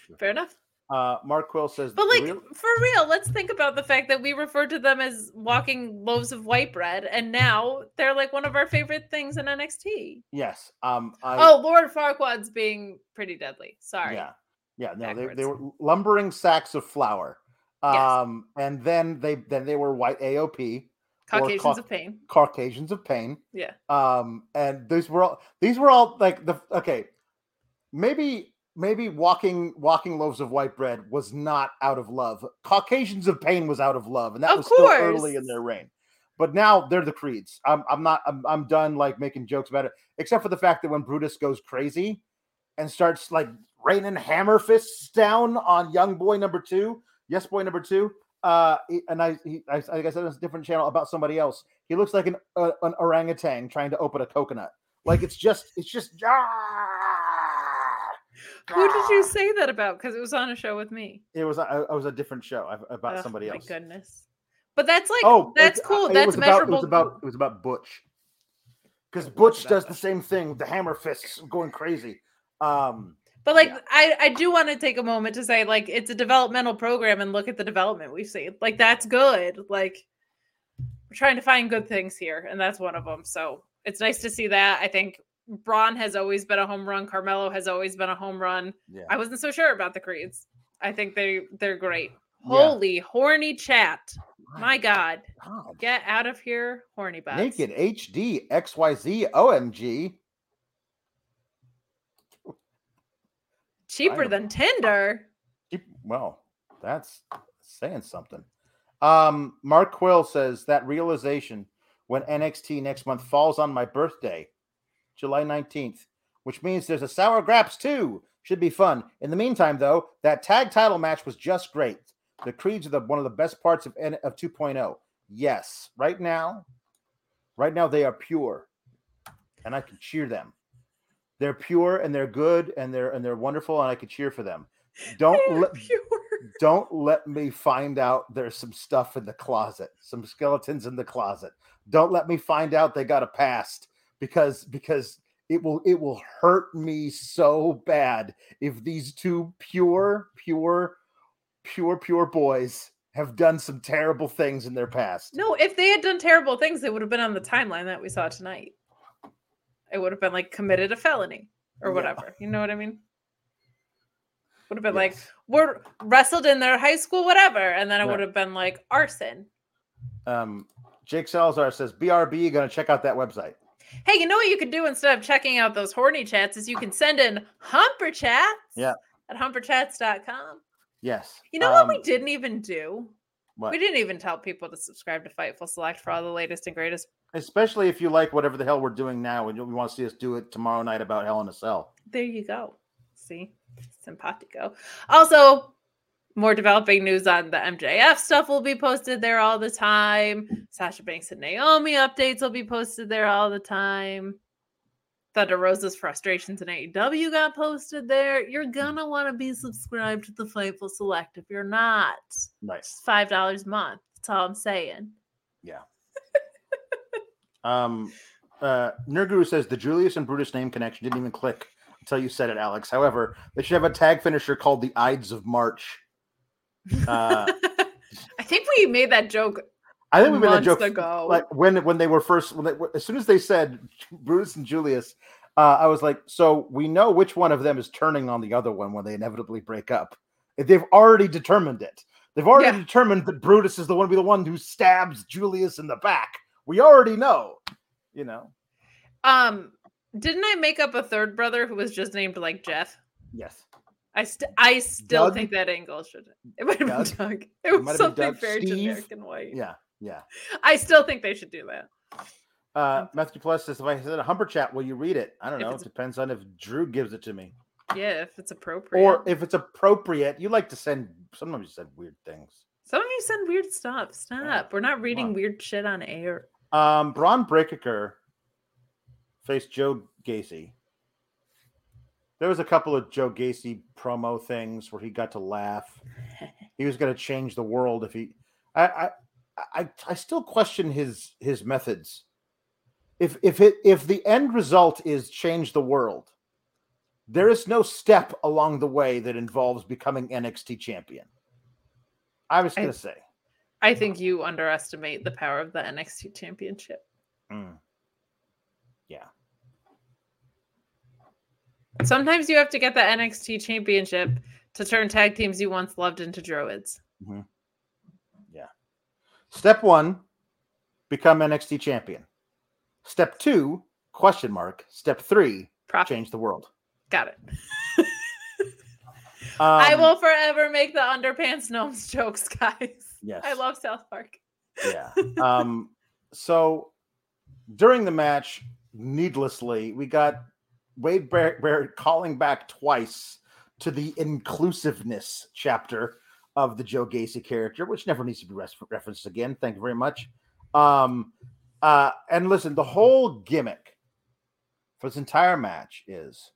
Sure. Fair enough. Uh, Mark Quill says, but like, real- for real, let's think about the fact that we refer to them as walking loaves of white bread, and now they're like one of our favorite things in N X T. Yes. Um, I, oh, Lord Farquaad's being Pretty Deadly. Sorry. Yeah. Yeah. No, they, they were lumbering sacks of flour. Um, yes. And then they, then they were white A O P. Caucasians ca- of Pain. Caucasians of Pain. Yeah. Um, and these were all these were all like the okay. Maybe maybe walking walking loaves of white bread was not out of love. Caucasians of Pain was out of love, and that of was course. still early in their reign. But now they're the Creeds. I'm I'm not I'm I'm done like making jokes about it, except for the fact that when Brutus goes crazy and starts like raining hammer fists down on young boy number two, yes boy number two. Uh, and I, he, I, like I said, it's a different channel about somebody else. He looks like an uh, an orangutan trying to open a coconut. Like it's just, it's just. Ah, Who ah. did you say that about? Because it was on a show with me. It was, I, I was a different show about oh, somebody else. My goodness, but that's like, oh, that's it, cool. It that's measurable. About, it was about, it was about Butch, because Butch does that. the same thing with the hammer fists going crazy. Um. But, like, yeah. I, I do want to take a moment to say, like, it's a developmental program and look at the development we've seen. Like, that's good. Like, we're trying to find good things here, and that's one of them. So, it's nice to see that. I think Bron has always been a home run. Carmelo has always been a home run. Yeah. I wasn't so sure about the Creeds. I think they, they're great. Holy yeah. horny chat. My God. God. Get out of here, horny bots. Naked H D X Y Z O M G. Cheaper than Tinder. Well, that's saying something. Um, Mark Quill says that realization when N X T next month falls on my birthday, July nineteenth, which means there's a Sour Graps too. Should be fun. In the meantime, though, that tag title match was just great. The Creeds are the, one of the best parts of, of two point oh. Yes. Right now, right now they are pure. And I can cheer them. They're pure and they're good and they're and they're wonderful and I could cheer for them. Don't let don't let me find out there's some stuff in the closet, some skeletons in the closet. Don't let me find out they got a past because because it will it will hurt me so bad if these two pure pure pure pure boys have done some terrible things in their past. No, if they had done terrible things, they would have been on the timeline that we saw tonight. It would have been like committed a felony or whatever. Yeah. You know what I mean? Would have been yes. like, we're wrestled in their high school, whatever. And then it no. would have been like arson. Um, Jake Salazar says, B R B, going to check out that website. Hey, you know what you could do instead of checking out those horny chats is you can send in Humper Chats yeah. at humper chats dot com. Yes. You know um, what we didn't even do? What? We didn't even tell people to subscribe to Fightful Select for all the latest and greatest. Especially if you like whatever the hell we're doing now and you want to see us do it tomorrow night about Hell in a Cell. There you go. See? Simpatico. Also, more developing news on the M J F stuff will be posted there all the time. Sasha Banks and Naomi updates will be posted there all the time. Thunder Rosa's frustrations in A E W got posted there. You're going to want to be subscribed to the Fightful Select if you're not. Nice. It's five dollars a month. That's all I'm saying. Yeah. Um, uh, Nurguru says the Julius and Brutus name connection didn't even click until you said it, Alex. However, they should have a tag finisher called the Ides of March. Uh, I think we made that joke. I think we made that joke ago. Like when when they were first. When they, as soon as they said Brutus and Julius, uh, I was like, so we know which one of them is turning on the other one when they inevitably break up. They've already determined it. They've already yeah. determined that Brutus is the one be the one who stabs Julius in the back. We already know, you know. Um, didn't I make up a third brother who was just named like Jeff? Yes. I st- I still Doug? think that angle should. It might have been Doug. It was it something very Steve? generic and white. Yeah, yeah. I still think they should do that. Uh, Matthew Plus says, if I said a Humper Chat, will you read it? I don't if know. It depends on if Drew gives it to me. Yeah, if it's appropriate. Or if it's appropriate, you like to send. Sometimes you send weird things. Some of you send weird stuff. Stop. Yeah, We're not reading weird shit on air. Um, Bron Breakker faced Joe Gacy. There was a couple of Joe Gacy promo things where he got to laugh. He was going to change the world if he. I, I, I, I still question his his methods. If if it if the end result is change the world, there is no step along the way that involves becoming N X T champion. I was going to say. I think you underestimate the power of the N X T championship. Mm. Yeah. Sometimes you have to get the N X T championship to turn tag teams you once loved into droids. Mm-hmm. Yeah. Step one, become N X T champion. Step two, question mark. Step three, Profit. Change the world. Got it. um, I will forever make the underpants gnomes jokes, guys. Yes. I love South Park. Yeah. Um, so during the match, needlessly, we got Wade Barrett calling back twice to the inclusiveness chapter of the Joe Gacy character, which never needs to be referenced again. Thank you very much. Um, uh, and listen, the whole gimmick for this entire match is,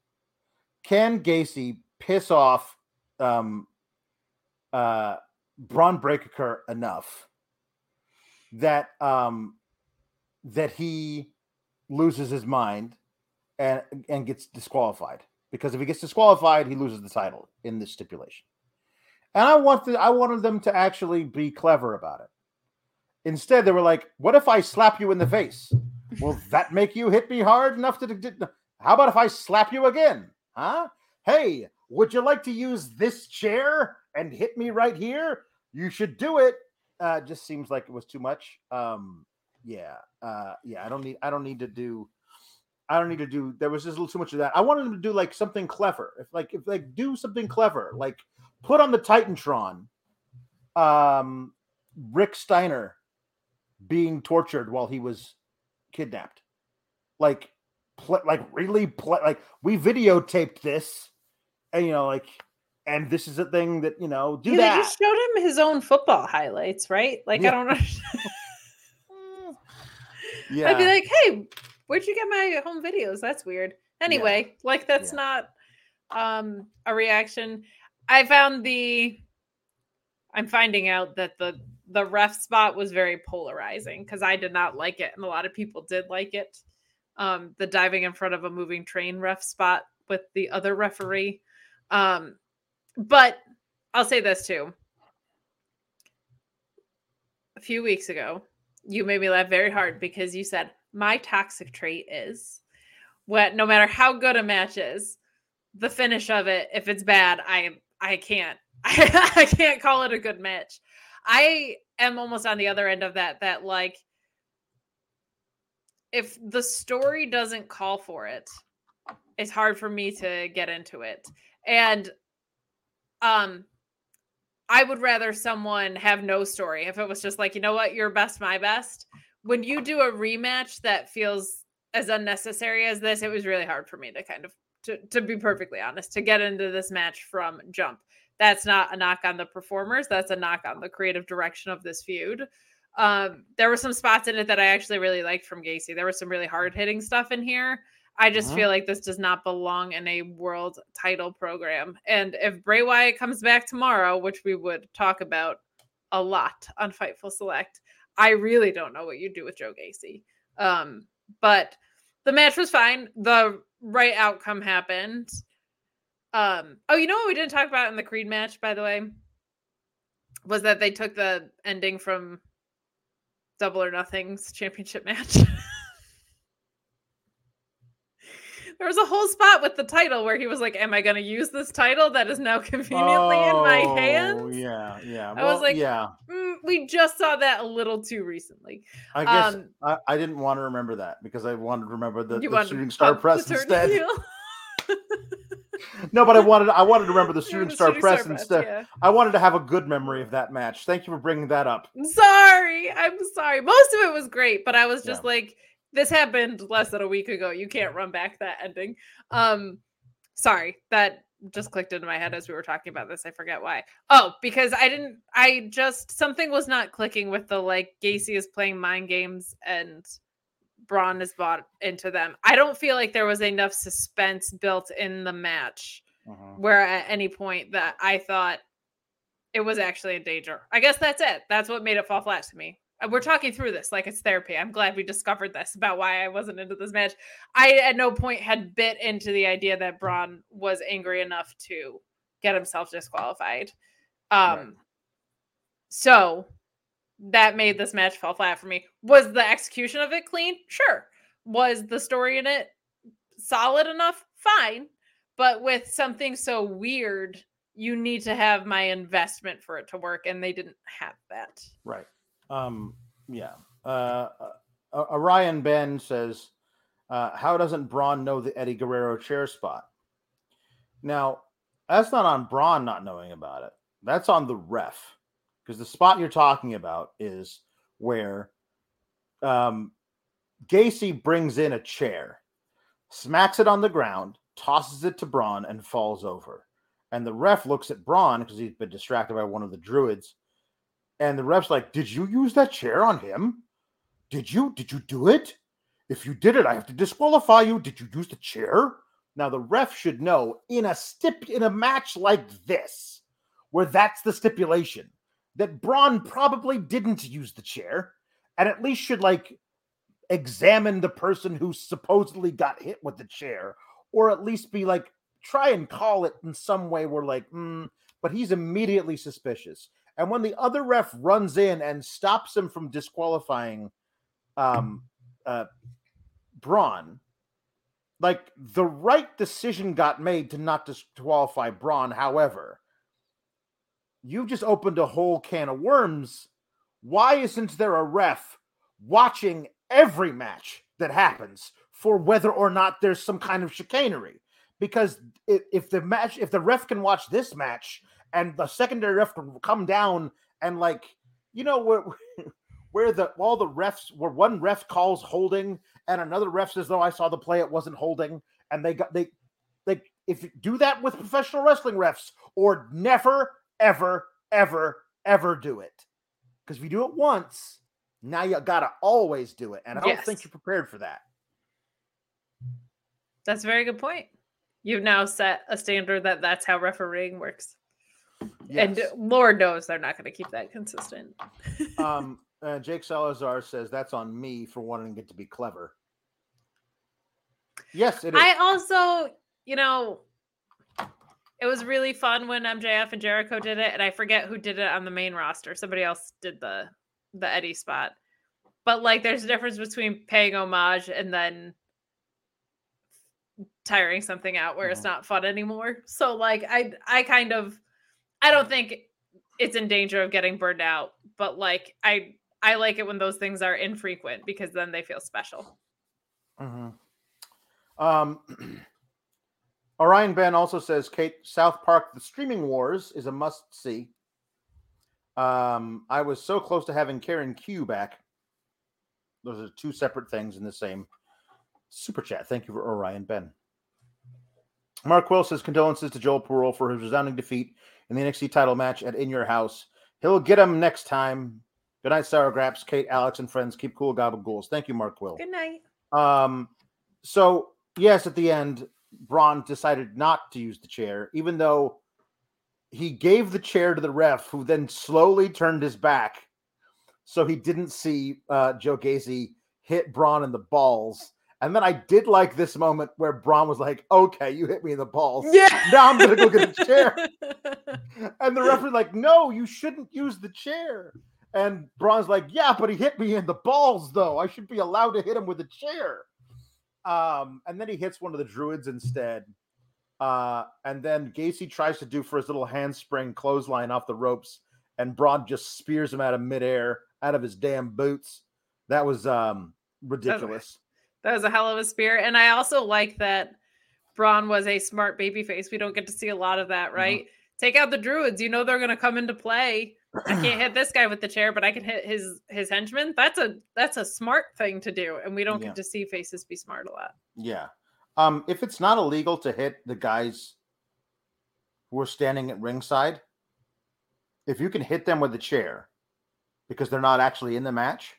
can Gacy piss off um, uh, Bron Breakker enough that um, that he loses his mind and and gets disqualified? Because if he gets disqualified, he loses the title in this stipulation. And I want the, I wanted them to actually be clever about it. Instead, they were like, "What if I slap you in the face? Will that make you hit me hard enough to? to how about if I slap you again? Huh? Hey, would you like to use this chair and hit me right here? You should do it." Uh, just seems like it was too much. Um, yeah, uh, yeah. I don't need. I don't need to do. I don't need to do. There was just a little too much of that. I wanted them to do like something clever. If like if like do something clever, like put on the Titantron. Um, Rick Steiner being tortured while he was kidnapped, like. Play, like really play, like we videotaped this, and you know, like, and this is a thing that, you know, do yeah, that. They just showed him his own football highlights, right? Like, yeah. I don't know. Yeah, I'd be like, hey, where'd you get my home videos? That's weird. Anyway, yeah. like that's yeah. not um a reaction. I found the. I'm finding out that the the ref spot was very polarizing because I did not like it, and a lot of people did like it. Um, the diving in front of a moving train ref spot with the other referee. Um, but I'll say this too. A few weeks ago, you made me laugh very hard because you said, my toxic trait is what, no matter how good a match is, the finish of it, if it's bad, I, I can't, I, I can't call it a good match. I am almost on the other end of that, that like, if the story doesn't call for it, it's hard for me to get into it. And um, I would rather someone have no story. If it was just like, you know what, your best, my best. When you do a rematch that feels as unnecessary as this, it was really hard for me to kind of, to, to be perfectly honest, to get into this match from jump. That's not a knock on the performers. That's a knock on the creative direction of this feud. Um, there were some spots in it that I actually really liked from Gacy. There was some really hard hitting stuff in here. I just uh-huh. feel like this does not belong in a world title program. And if Bray Wyatt comes back tomorrow, which we would talk about a lot on Fightful Select, I really don't know what you do with Joe Gacy. Um, but the match was fine. The right outcome happened. Um, oh, you know what we didn't talk about in the Creed match, by the way, was that they took the ending from Double or Nothing's championship match. There was a whole spot with the title where he was like, am I going to use this title that is now conveniently oh, in my hands? Yeah, yeah. I well, was like, yeah. Mm, we just saw that a little too recently. I guess um, I, I didn't want to remember that because I wanted to remember the, the Shooting Star Press instead. No, but I wanted I wanted to remember the Shooting Star Press instead. Yeah. I wanted to have a good memory of that match. Thank you for bringing that up. Sorry. I'm sorry. Most of it was great, but I was just yeah. like, this happened less than a week ago. You can't run back that ending. Um, sorry. That just clicked into my head as we were talking about this. I forget why. Oh, because I didn't, I just, something was not clicking with the, like, Gacy is playing mind games and Braun is bought into them. I don't feel like there was enough suspense built in the match uh-huh. where at any point that I thought it was actually in danger. I guess that's it. That's what made it fall flat to me. We're talking through this like it's therapy. I'm glad we discovered this about why I wasn't into this match. I at no point had bit into the idea that Braun was angry enough to get himself disqualified. Um, right. So that made this match fall flat for me. Was the execution of it clean? Sure. Was the story in it solid enough? Fine. But with something so weird, you need to have my investment for it to work, and they didn't have that. Right. Um, yeah. Uh, Orion Ben says, uh, how doesn't Braun know the Eddie Guerrero chair spot? Now, that's not on Braun not knowing about it. That's on the ref. Because the spot you're talking about is where um, Gacy brings in a chair, smacks it on the ground, tosses it to Braun, and falls over. And the ref looks at Braun because he's been distracted by one of the druids. And the ref's like, did you use that chair on him? Did you? Did you do it? If you did it, I have to disqualify you. Did you use the chair? Now, the ref should know in a stip in a match like this, where that's the stipulation, that Braun probably didn't use the chair, and at least should, like, examine the person who supposedly got hit with the chair, or at least be like, try and call it in some way where, like, mm, but he's immediately suspicious. And when the other ref runs in and stops him from disqualifying um, uh, Braun, like, the right decision got made to not disqualify Braun. However, you've just opened a whole can of worms. Why isn't there a ref watching every match that happens for whether or not there's some kind of chicanery? Because if the match, if the ref can watch this match, and the secondary ref can come down and, like, you know, where where the all the refs where one ref calls holding and another ref says, "No, I saw the play; it wasn't holding." And they got they like if you do that with professional wrestling refs, or never. Ever, ever, ever do it. Because if you do it once, now you gotta always do it. And I yes. don't think you're prepared for that. That's a very good point. You've now set a standard that that's how refereeing works. Yes. And Lord knows they're not going to keep that consistent. um, uh, Jake Salazar says, that's on me for wanting it to be clever. Yes, it is. I also, you know... It was really fun when M J F and Jericho did it, and I forget who did it on the main roster. Somebody else did the the Eddie spot. But, like, there's a difference between paying homage and then tiring something out where mm-hmm. it's not fun anymore. So, like, I I kind of... I don't think it's in danger of getting burned out, but, like, I, I like it when those things are infrequent because then they feel special. Mm-hmm. Um... Orion Ben also says, Kate, South Park, The Streaming Wars is a must-see. Um, I was so close to having Karen Q back. Those are two separate things in the same super chat. Thank you for Orion Ben. Mark Will says, condolences to Joel Pearl for his resounding defeat in the N X T title match at In Your House. He'll get him next time. Good night, Sour Graps, Kate, Alex, and friends. Keep cool, Gobble Ghouls. Thank you, Mark Will. Good night. Um, so, yes, at the end... Braun decided not to use the chair, even though he gave the chair to the ref, who then slowly turned his back so he didn't see uh, Joe Gacy hit Braun in the balls. And then I did like this moment where Braun was like, okay, you hit me in the balls. Yeah. Now I'm going to go get a chair. And the ref was like, no, you shouldn't use the chair. And Braun's like, yeah, but he hit me in the balls, though. I should be allowed to hit him with a chair. Um, and then he hits one of the druids instead. Uh, and then Gacy tries to do for his little handspring clothesline off the ropes, and Braun just spears him out of midair, out of his damn boots. That was um, ridiculous. That was a hell of a spear. And I also like that Braun was a smart babyface. We don't get to see a lot of that, right? Mm-hmm. Take out the druids. You know they're going to come into play. I can't hit this guy with the chair, but I can hit his his henchman. That's a that's a smart thing to do, and we don't yeah. get to see faces be smart a lot. Yeah. Um, if it's not illegal to hit the guys who are standing at ringside, if you can hit them with the chair because they're not actually in the match,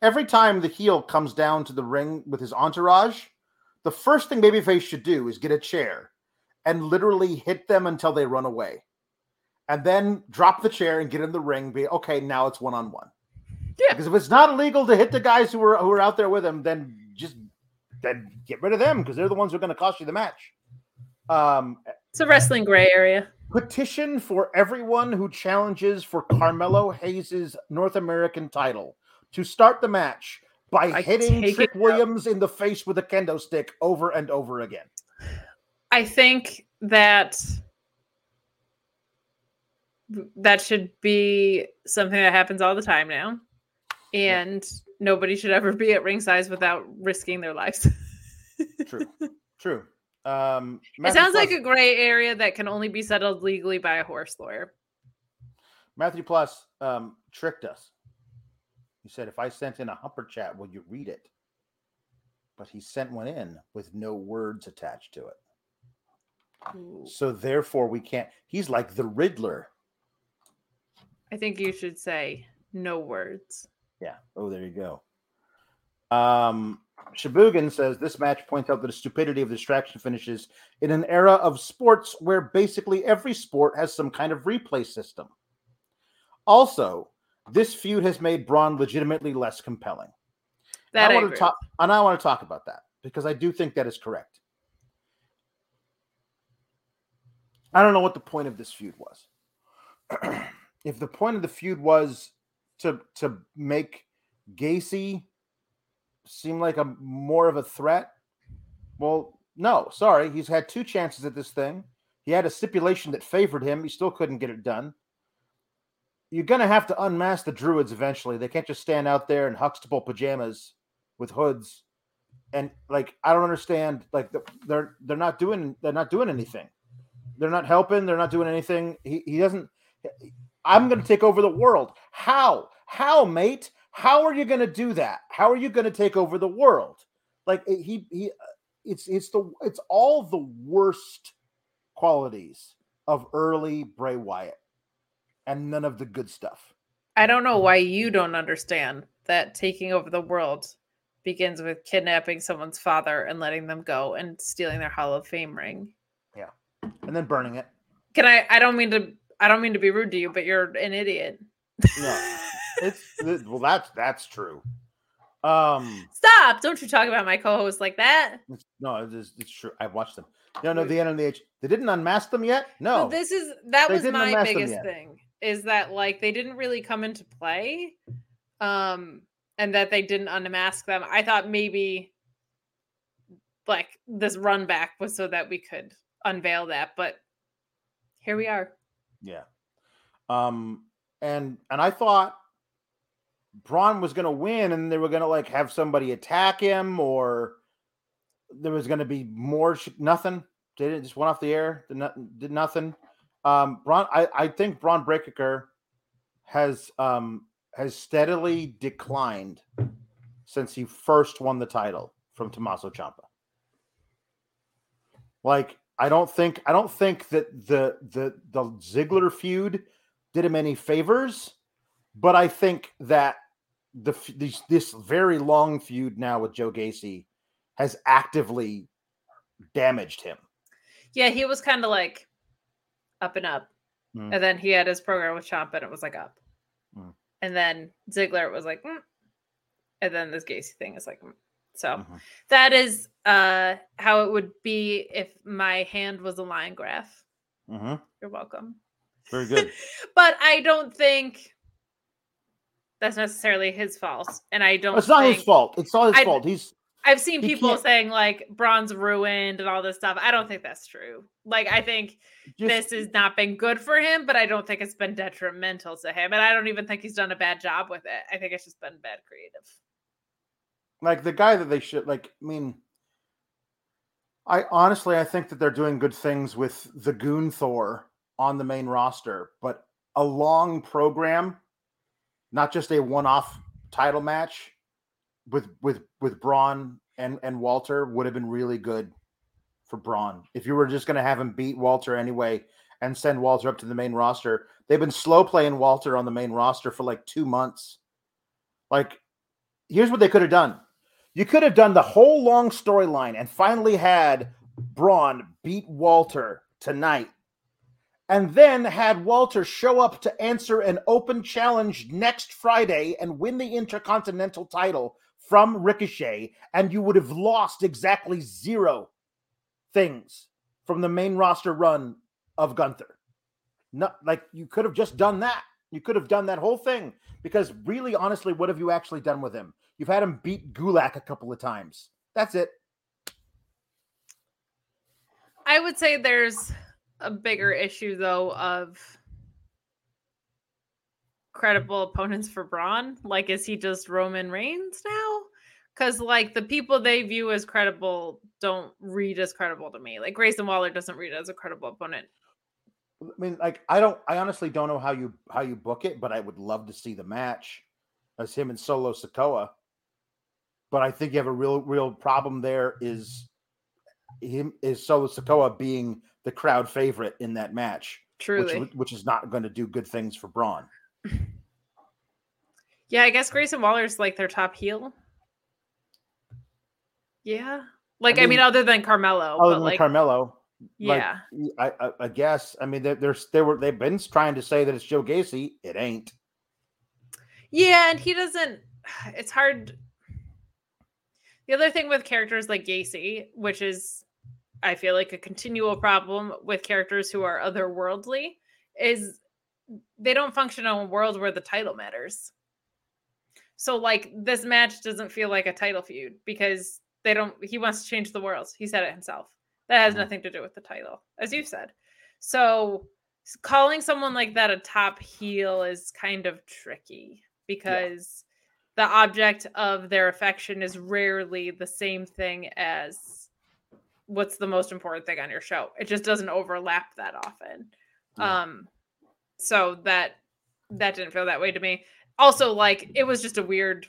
every time the heel comes down to the ring with his entourage, the first thing babyface should do is get a chair and literally hit them until they run away. And then drop the chair and get in the ring. Be okay. Now it's one on one. Yeah. Because if it's not illegal to hit the guys who are who are out there with him, then just then get rid of them because they're the ones who are going to cost you the match. Um, it's a wrestling gray area. Petition for everyone who challenges for Carmelo Hayes' North American title to start the match by I hitting Trick Williams in the face with a kendo stick over and over again. I think that. That should be something that happens all the time now. and yeah. nobody should ever be at ringside without risking their lives. True. True. Um, Matthew it sounds Plus, like a gray area that can only be settled legally by a horse lawyer. Matthew Plus um, tricked us. He said, if I sent in a humper chat, will you read it? But he sent one in with no words attached to it. Ooh. So therefore we can't. He's like the Riddler. I think you should say no words. Yeah. Oh, there you go. Um, Shabugan says this match points out the stupidity of distraction finishes in an era of sports where basically every sport has some kind of replay system. Also, this feud has made Braun legitimately less compelling. That I, I want to talk, and I want to talk about that because I do think that is correct. I don't know what the point of this feud was. If the point of the feud was to to make Gacy seem like a more of a threat, well, no, sorry. He's had two chances at this thing. He had a stipulation that favored him. He still couldn't get it done. You're going to have to unmask the Druids eventually. They can't just stand out there in Huxtable pajamas with hoods. And, like, I don't understand. Like, they're they're not doing they're not doing anything. They're not helping. They're not doing anything. He he doesn't. I'm going to take over the world. How? How, mate? How are you going to do that? How are you going to take over the world? Like he he, it's it's the it's all the worst qualities of early Bray Wyatt, and none of the good stuff. I don't know why you don't understand that taking over the world begins with kidnapping someone's father and letting them go and stealing their Hall of Fame ring. Yeah. And then burning it. Can I? I don't mean to. I don't mean to be rude to you, but you're an idiot. No, it's it, well. That's that's true. Um, Stop! Don't you talk about my co-host like that? It's, no, it is, it's true. I've watched them. No, no, the N H. They didn't unmask them yet. No, so this is that they was my biggest thing is that like they didn't really come into play, um, and that they didn't unmask them. I thought maybe like this run back was so that we could unveil that, but here we are. Yeah. Um and and I thought Braun was gonna win and they were gonna like have somebody attack him or there was gonna be more sh- nothing. They didn't just went off the air, did, not, did nothing. Um Braun I, I think Bron Breakker has um has steadily declined since he first won the title from Tommaso Ciampa. Like I don't think I don't think that the the the Ziggler feud did him any favors, but I think that the this, this very long feud now with Joe Gacy has actively damaged him. Yeah, he was kind of like up and up, mm. and then he had his program with Ciampa, and it was like up, mm. and then Ziggler was like, mm. and then this Gacy thing is like. Mm. So mm-hmm. that is uh, how it would be if my hand was a line graph. Mm-hmm. You're welcome. Very good. But I don't think that's necessarily his fault. And I don't It's think, not his fault. It's not his I, fault. He's I've seen he people can't... saying like Braun's ruined and all this stuff. I don't think that's true. Like I think Just... this has not been good for him, but I don't think it's been detrimental to him. And I don't even think he's done a bad job with it. I think it's just been bad creative. Like, the guy that they should, like, I mean, I honestly, I think that they're doing good things with the Gunther on the main roster, but a long program, not just a one-off title match with with with Braun and, and Walter would have been really good for Braun. If you were just going to have him beat Walter anyway and send Walter up to the main roster, they've been slow playing Walter on the main roster for, like, two months. Like, here's what they could have done. You could have done the whole long storyline and finally had Braun beat Walter tonight and then had Walter show up to answer an open challenge next Friday and win the Intercontinental title from Ricochet, and you would have lost exactly zero things from the main roster run of Gunther. No, like, you could have just done that. You could have done that whole thing because really, honestly, what have you actually done with him? You've had him beat Gulak a couple of times. That's it. I would say there's a bigger issue, though, of credible opponents for Bron? Like, is he just Roman Reigns now? Because, like, the people they view as credible don't read as credible to me. Like, Grayson Waller doesn't read as a credible opponent. I mean, like, I don't, I honestly don't know how you how you book it, but I would love to see the match as him and Solo Sikoa. But I think you have a real, real problem there is him is Solo Sikoa being the crowd favorite in that match. Truly. Which, which is not going to do good things for Bron. Yeah, I guess Grayson Waller's like their top heel. Yeah. Like, I mean, I mean other than Carmelo. Other but than like, Carmelo. Yeah. Like, I, I, I guess. I mean, there, there's, there were, they've been trying to say that it's Joe Gacy. It ain't. Yeah, and he doesn't, it's hard. The other thing with characters like Gacy, which is, I feel like, a continual problem with characters who are otherworldly, is they don't function in a world where the title matters. So, like, this match doesn't feel like a title feud because they don't, he wants to change the world. He said it himself. That has nothing to do with the title, as you said. So calling someone like that a top heel is kind of tricky because yeah. the object of their affection is rarely the same thing as what's the most important thing on your show. It just doesn't overlap that often. Yeah. Um, so that, that didn't feel that way to me. Also, like, it was just a weird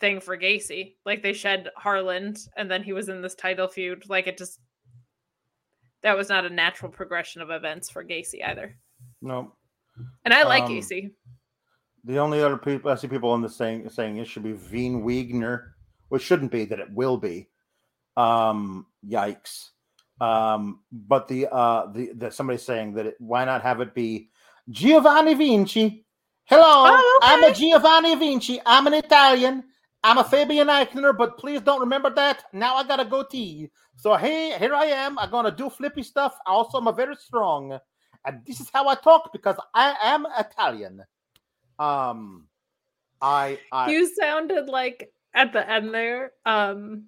thing for Gacy. Like, they shed Harland, and then he was in this title feud. Like, it just... That was not a natural progression of events for Gacy either. No. And I like um, Gacy. The only other people... I see people on this saying, saying it should be Veen Wigner, which shouldn't be, that it will be. Um, yikes. Um, but the... uh the, the somebody's saying that it, why not have it be Giovanni Vinci? Hello, oh, okay. I'm a Giovanni Vinci. I'm an Italian. I'm a Fabian Eichner, but please don't remember that. Now I got a goatee. So, hey, here I am. I'm going to do flippy stuff. Also, I'm very strong. And this is how I talk because I am Italian. Um, I, I You sounded like, at the end there, um,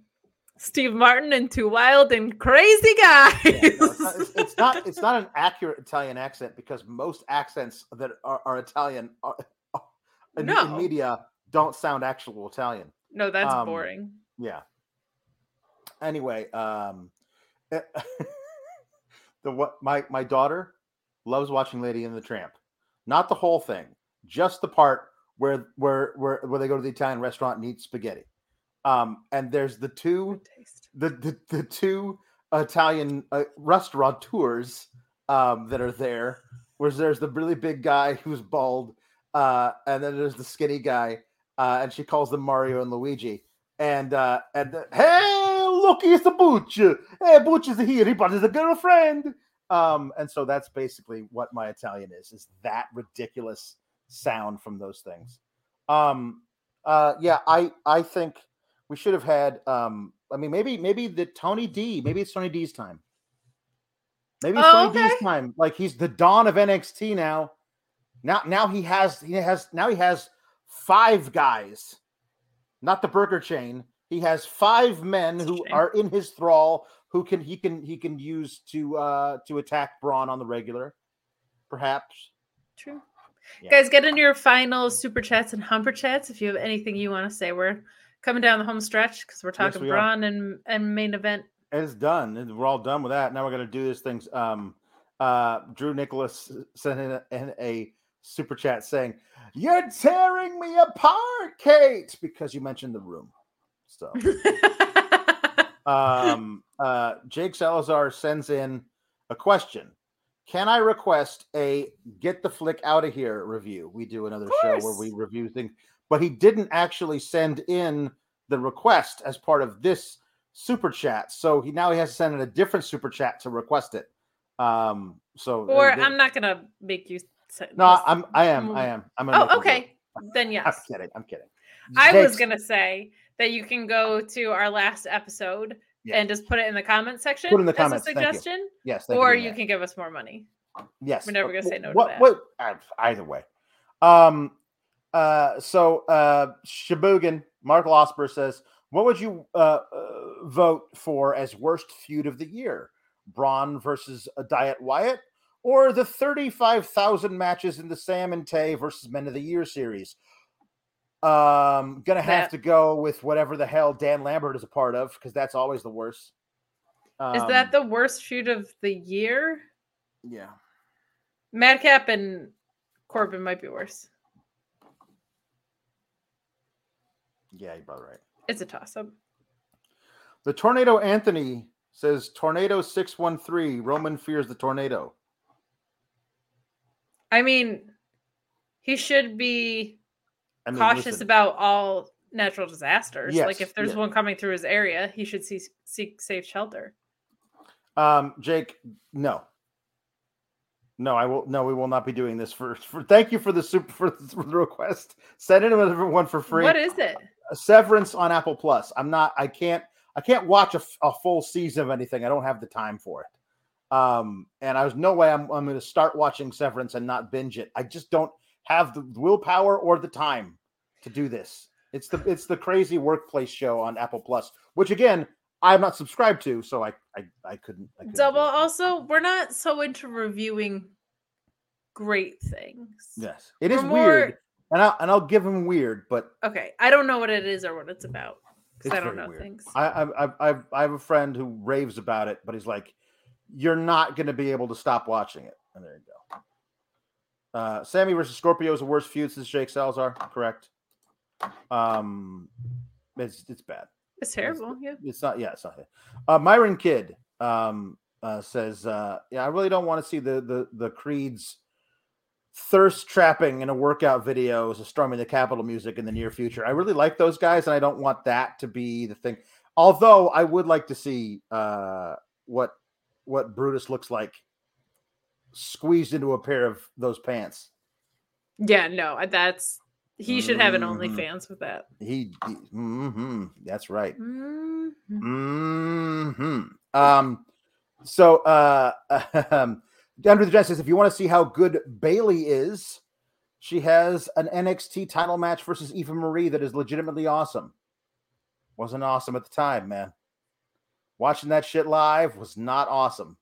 Steve Martin and Too Wild and Crazy Guys. Yeah, no, it's, not, it's, it's not. It's not an accurate Italian accent because most accents that are, are Italian are, are, in, no. in media don't sound actual Italian. No, that's um, boring. Yeah. Anyway, um, the what my my daughter loves watching Lady and the Tramp, not the whole thing, just the part where where where where they go to the Italian restaurant and eat spaghetti. Um, and there's the two, the, the, the two Italian uh, restaurateurs um, that are there. Whereas there's the really big guy who's bald, uh, and then there's the skinny guy, uh, and she calls them Mario and Luigi. And uh, and the, hey, look, it's a Butch. Hey, Butch is here. He brought his girlfriend. Um, and so that's basically what my Italian is: is that ridiculous sound from those things. Um, uh, yeah, I I think. We should have had, um, I mean, maybe maybe the Tony D, maybe it's Tony D's time. Maybe it's oh, Tony okay. D's time. Like, he's the dawn of N X T now. Now now he has, he has, now he has five guys. Not the burger chain. He has five men who are in his thrall who can he can he can use to uh, to attack Bron on the regular. Perhaps. True. Yeah. Guys, get into your final super chats and humper chats if you have anything you want to say. We're coming down the home stretch because we're talking yes, we Bron and, and main event. It's done. We're all done with that. Now we're going to do this thing. Um, uh, Drew Nicholas sent in a, in a super chat saying, "You're tearing me apart, Kate," because you mentioned The Room. So, um, uh, Jake Salazar sends in a question. Can I request a Get the Flick Out of Here review? We do another show where we review things. But he didn't actually send in the request as part of this super chat. So he now he has to send in a different super chat to request it. Um, so or uh, they, I'm not gonna make you send no, this. I'm I am, I am. I'm gonna oh, okay. Then yes. I'm kidding, I'm kidding. I Thanks. was gonna say that you can go to our last episode yes. and just put it in the comment section put in the comments. as a suggestion. Thank you. Yes, thank or you, you can give us more money. Yes. We're never gonna say no what, to that. What, what, either way. Um Uh, so, uh, Shabugan, Mark Losper says, what would you, uh, uh, vote for as worst feud of the year? Bron versus Diet Wyatt or the thirty-five thousand matches in the Sam and Tay versus Men of the Year series. Um, gonna have that, to go with whatever the hell Dan Lambert is a part of, because that's always the worst. Um, is that the worst shoot of the year? Yeah. Madcap and Corbin might be worse. Yeah, you're probably right. It's a toss-up. The Tornado Anthony says, Tornado six one three, Roman fears the tornado. I mean, he should be I mean, cautious listen. about all natural disasters. Yes, like, if there's yes. one coming through his area, he should see, seek safe shelter. Um, Jake, no. No, I will. No, we will not be doing this for. for thank you for the super for the request. Send it to everyone for free. What is it? Severance on Apple Plus. I'm not. I can't. I can't watch a, a full season of anything. I don't have the time for it. Um, and I was no way. I'm. I'm going to start watching Severance and not binge it. I just don't have the willpower or the time to do this. It's the. It's the crazy workplace show on Apple Plus, which again, I'm not subscribed to, so I I, I couldn't. I couldn't Double. Also, we're not so into reviewing great things. Yes, it we're is more... weird, and I'll and I'll give them weird, but okay, I don't know what it is or what it's about because I don't know weird. things. I I I I have a friend who raves about it, but he's like, "You're not going to be able to stop watching it." And there you go. Uh, Sammy versus Scorpio is the worst feud since Jake Salazar. Correct. Um, it's it's bad. It's terrible. It's, yeah, it's not. Yeah, it's not. Uh, Myron Kidd um, uh, says, uh, "Yeah, I really don't want to see the the the Creed's thirst trapping in a workout video as a storming the Capitol music in the near future. I really like those guys, and I don't want that to be the thing. Although I would like to see uh, what what Brutus looks like squeezed into a pair of those pants. Yeah, no, that's." He should have an OnlyFans mm-hmm. with that. He, he mm-hmm. That's right. Mm-hmm. Mm-hmm. Um, so, uh, um, Andrew the Giant says, if you want to see how good Bayley is, she has an N X T title match versus Eva Marie that is legitimately awesome. Wasn't awesome at the time, man. Watching that shit live was not awesome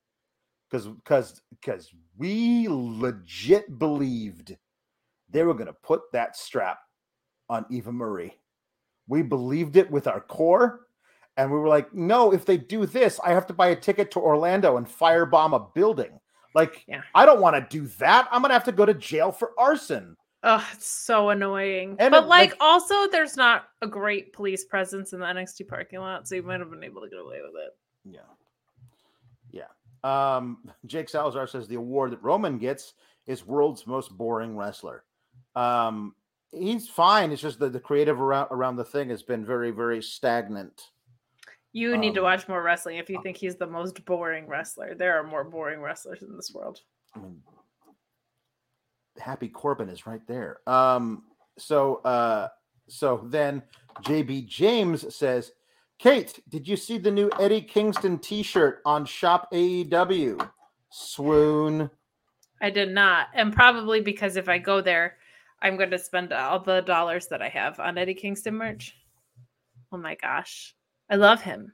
because because because we legit believed they were going to put that strap on Eva Marie. We believed it with our core. And we were like, no, if they do this, I have to buy a ticket to Orlando and firebomb a building. Like, yeah. I don't want to do that. I'm going to have to go to jail for arson. Oh, it's so annoying. And but, it, like, like, also, there's not a great police presence in the N X T parking lot, so you might have been able to get away with it. Yeah. Yeah. Um, Jake Salazar says the award that Roman gets is world's most boring wrestler. Um, he's fine. It's just that the creative around, around the thing has been very, very stagnant. You um, need to watch more wrestling if you think he's the most boring wrestler. There are more boring wrestlers in this world. I mean, Happy Corbin is right there. Um, so, uh, so then J B James says, Kate, did you see the new Eddie Kingston t-shirt on Shop A E W? Swoon. I did not. And probably because if I go there, I'm going to spend all the dollars that I have on Eddie Kingston merch. Oh my gosh. I love him.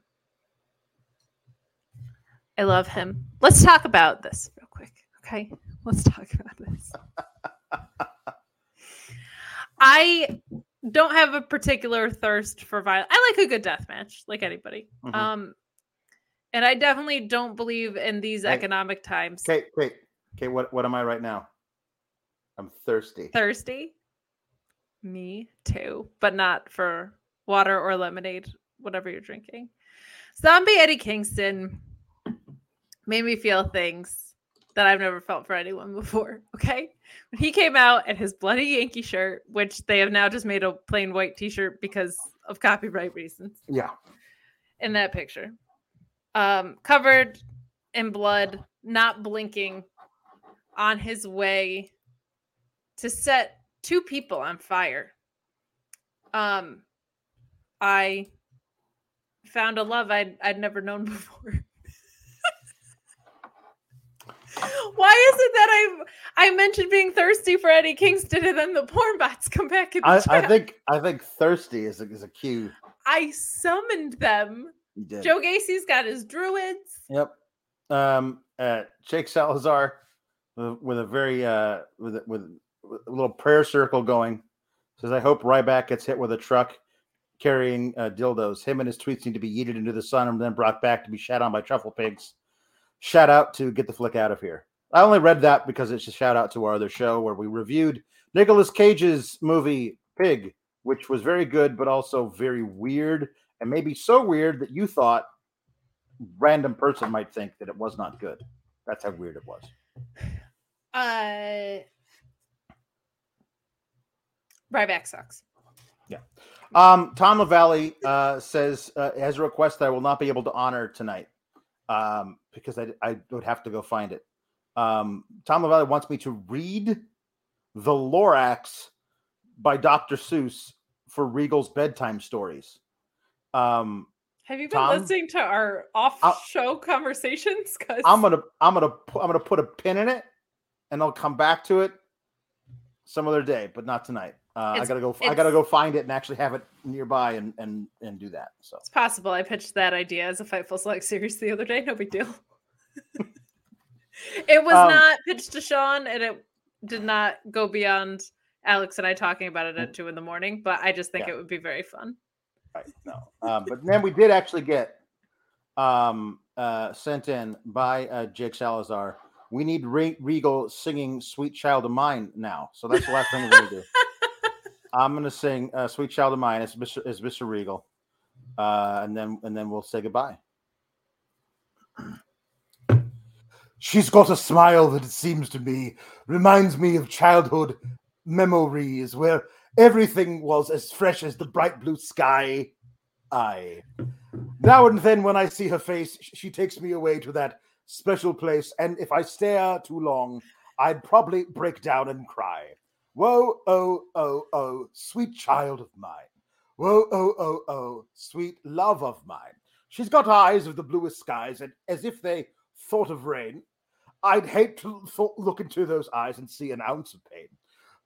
I love him. Let's talk about this real quick. Okay. Let's talk about this. I don't have a particular thirst for violence. I like a good death match, like anybody. Mm-hmm. Um, and I definitely don't believe in these hey, economic times. Kate, wait. Okay, what, what am I right now? I'm thirsty. Thirsty? Me too, but not for water or lemonade, whatever you're drinking. Zombie Eddie Kingston made me feel things that I've never felt for anyone before, okay? When he came out in his bloody Yankee shirt, which they have now just made a plain white t-shirt because of copyright reasons. Yeah. In that picture. Um, covered in blood, not blinking, on his way to set two people on fire. Um, I found a love I'd, I'd never known before. Why is it that I I mentioned being thirsty for Eddie Kingston and then the porn bots come back? And I, I think I think thirsty is a, is a cue. I summoned them. You did. Joe Gacy's got his druids. Yep. Um. Uh. Jake Salazar with, with a very uh, with, with with a little prayer circle going. Says, I hope Ryback gets hit with a truck carrying uh, dildos. Him and his tweets need to be yeeted into the sun and then brought back to be shat on by truffle pigs. Shout out to Get the Flick Out of Here. I only read that because it's a shout out to our other show where we reviewed Nicolas Cage's movie Pig, which was very good, but also very weird, and maybe so weird that you thought random person might think that it was not good. That's how weird it was. Uh, Ryback sucks. Yeah. Um, Tom LaValle uh, says, uh, has a request that I will not be able to honor tonight um, because I, I would have to go find it. Um, Tom LaValle wants me to read The Lorax by Doctor Seuss for Regal's Bedtime Stories. Um, Have you been Tom, listening to our off-show conversations? Cause I'm gonna, I'm gonna, I'm gonna put a pin in it, and I'll come back to it some other day, but not tonight. Uh, I gotta go. I gotta go find it and actually have it nearby and and and do that. So it's possible. I pitched that idea as a Fightful Select series the other day. No big deal. It was um, not pitched to Sean, and it did not go beyond Alex and I talking about it at two in the morning. But I just think yeah. it would be very fun. Right, no, uh, but then we did actually get um, uh, sent in by uh, Jake Salazar. We need Re- Regal singing "Sweet Child of Mine" now, so that's the last thing we're gonna do. I'm gonna sing uh, "Sweet Child of Mine" as Mister as Mister Regal, uh, and then and then we'll say goodbye. She's got a smile that, it seems to me, reminds me of childhood memories where everything was as fresh as the bright blue sky. I. Now and then when I see her face, she takes me away to that special place, and if I stare too long, I'd probably break down and cry. Whoa, oh, oh, oh, sweet child of mine. Whoa, oh, oh, oh, sweet love of mine. She's got eyes of the bluest skies, and as if they thought of rain, I'd hate to th- look into those eyes and see an ounce of pain.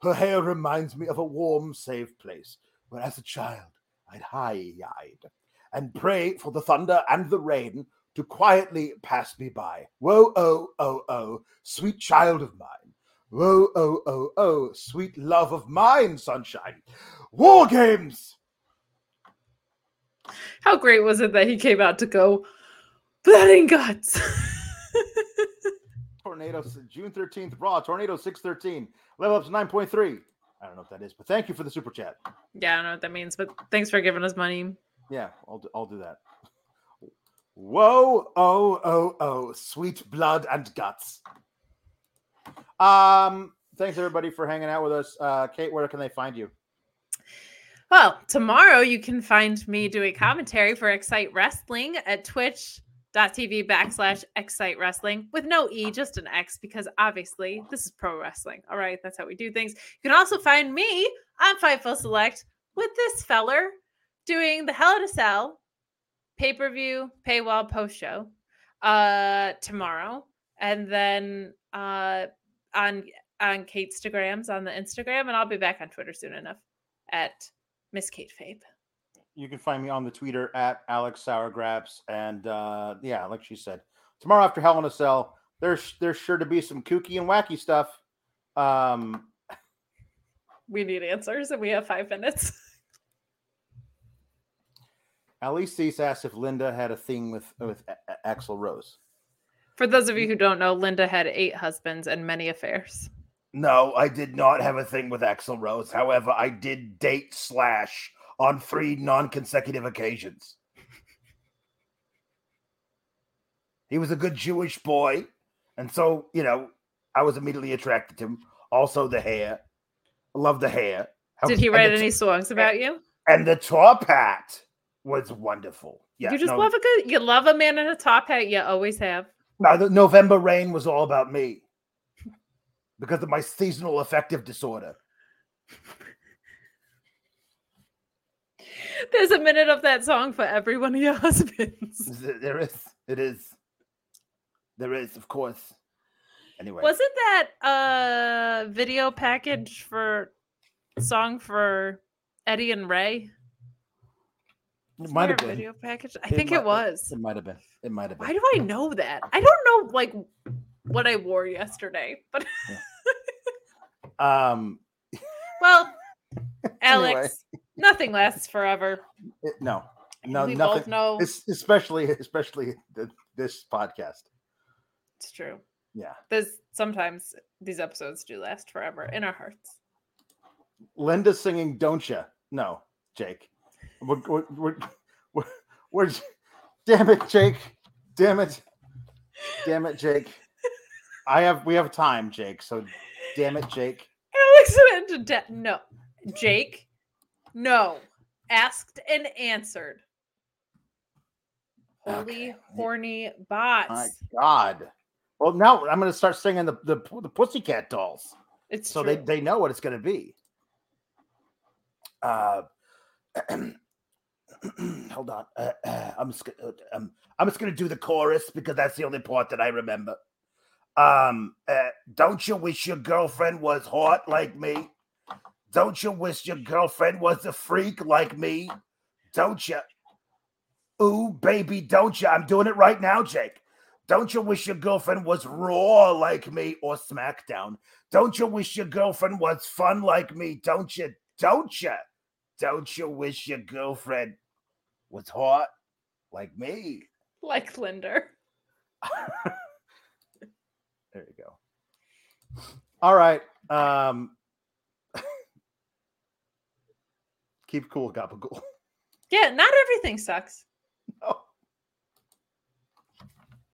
Her hair reminds me of a warm, safe place, where as a child I'd hide and pray for the thunder and the rain to quietly pass me by. Whoa, oh, oh, oh, sweet child of mine. Whoa, oh, oh, oh, sweet love of mine, sunshine. War Games! How great was it that he came out to go, blood and guts! Tornado, June thirteenth, Raw, Tornado six thirteen. Level up's nine point three. I don't know what that is, but thank you for the super chat. Yeah, I don't know what that means, but thanks for giving us money. Yeah, I'll do, I'll do that. Whoa, oh, oh, oh, sweet blood and guts. Um, thanks, everybody, for hanging out with us. Uh, Kate, where can they find you? Well, tomorrow you can find me doing commentary for Excite Wrestling at Twitch. Twitch.tv backslash Excite Wrestling with no E, just an X, because obviously this is pro wrestling. All right, that's how we do things. You can also find me on Fightful Select with this feller doing the Hell in a Cell pay-per-view paywall post-show uh, tomorrow. And then uh, on, on Kate'stagrams on the Instagram, and I'll be back on Twitter soon enough at Miss Kate Fabe. You can find me on the Twitter at Alex Sourgrabs. And uh, yeah, like she said, tomorrow after Hell in a Cell, there's there's sure to be some kooky and wacky stuff. Um, we need answers, and we have five minutes. Alice Cease asked if Linda had a thing with, with a- Axl Rose. For those of you who don't know, Linda had eight husbands and many affairs. No, I did not have a thing with Axl Rose. However, I did date Slash on three non-consecutive occasions. He was a good Jewish boy, and so, you know, I was immediately attracted to him. Also the hair. I love the hair. Did he write any t- songs about you? And the top hat was wonderful. Yeah, you just no, love a good, you love a man in a top hat, you always have. No, the November Rain was all about me because of my seasonal affective disorder. There's a minute of that song for every one of your husbands. There is. It is. There is, of course. Anyway. Wasn't that a video package for a song for Eddie and Ray? It might have been. Video package? I it think might, it was. It might have been. It might have been. Why do I know that? I don't know, like, what I wore yesterday. But um, well, Alex, anyway. Nothing lasts forever. It, no, no, we nothing. Both know. It's, especially, especially the, this podcast. It's true. Yeah. There's sometimes these episodes do last forever in our hearts. Linda singing "Don't Ya?" No, Jake. We're, we're, we're, we're, we're, damn it, Jake. Damn it. Damn it, Jake. I have we have time, Jake. So damn it, Jake. Alex went to death. No. Jake. No. Asked and answered. Holy okay. Horny bots. My God. Well, now I'm going to start singing the, the, the Pussycat Dolls. It's so true. They, they know what it's going to be. Uh, hold on. Uh, uh, I'm just uh, um, I'm just gonna do the chorus because that's the only part that I remember. Um, uh, don't you wish your girlfriend was hot like me? Don't you wish your girlfriend was a freak like me? Don't you? Ooh, baby, don't you? I'm doing it right now, Jake. Don't you wish your girlfriend was Raw like me or SmackDown? Don't you wish your girlfriend was fun like me? Don't you? Don't you? Don't you wish your girlfriend was hot like me? Like Linder. There you go. All right. Um, keep cool, Gabagool. Yeah, not everything sucks. No.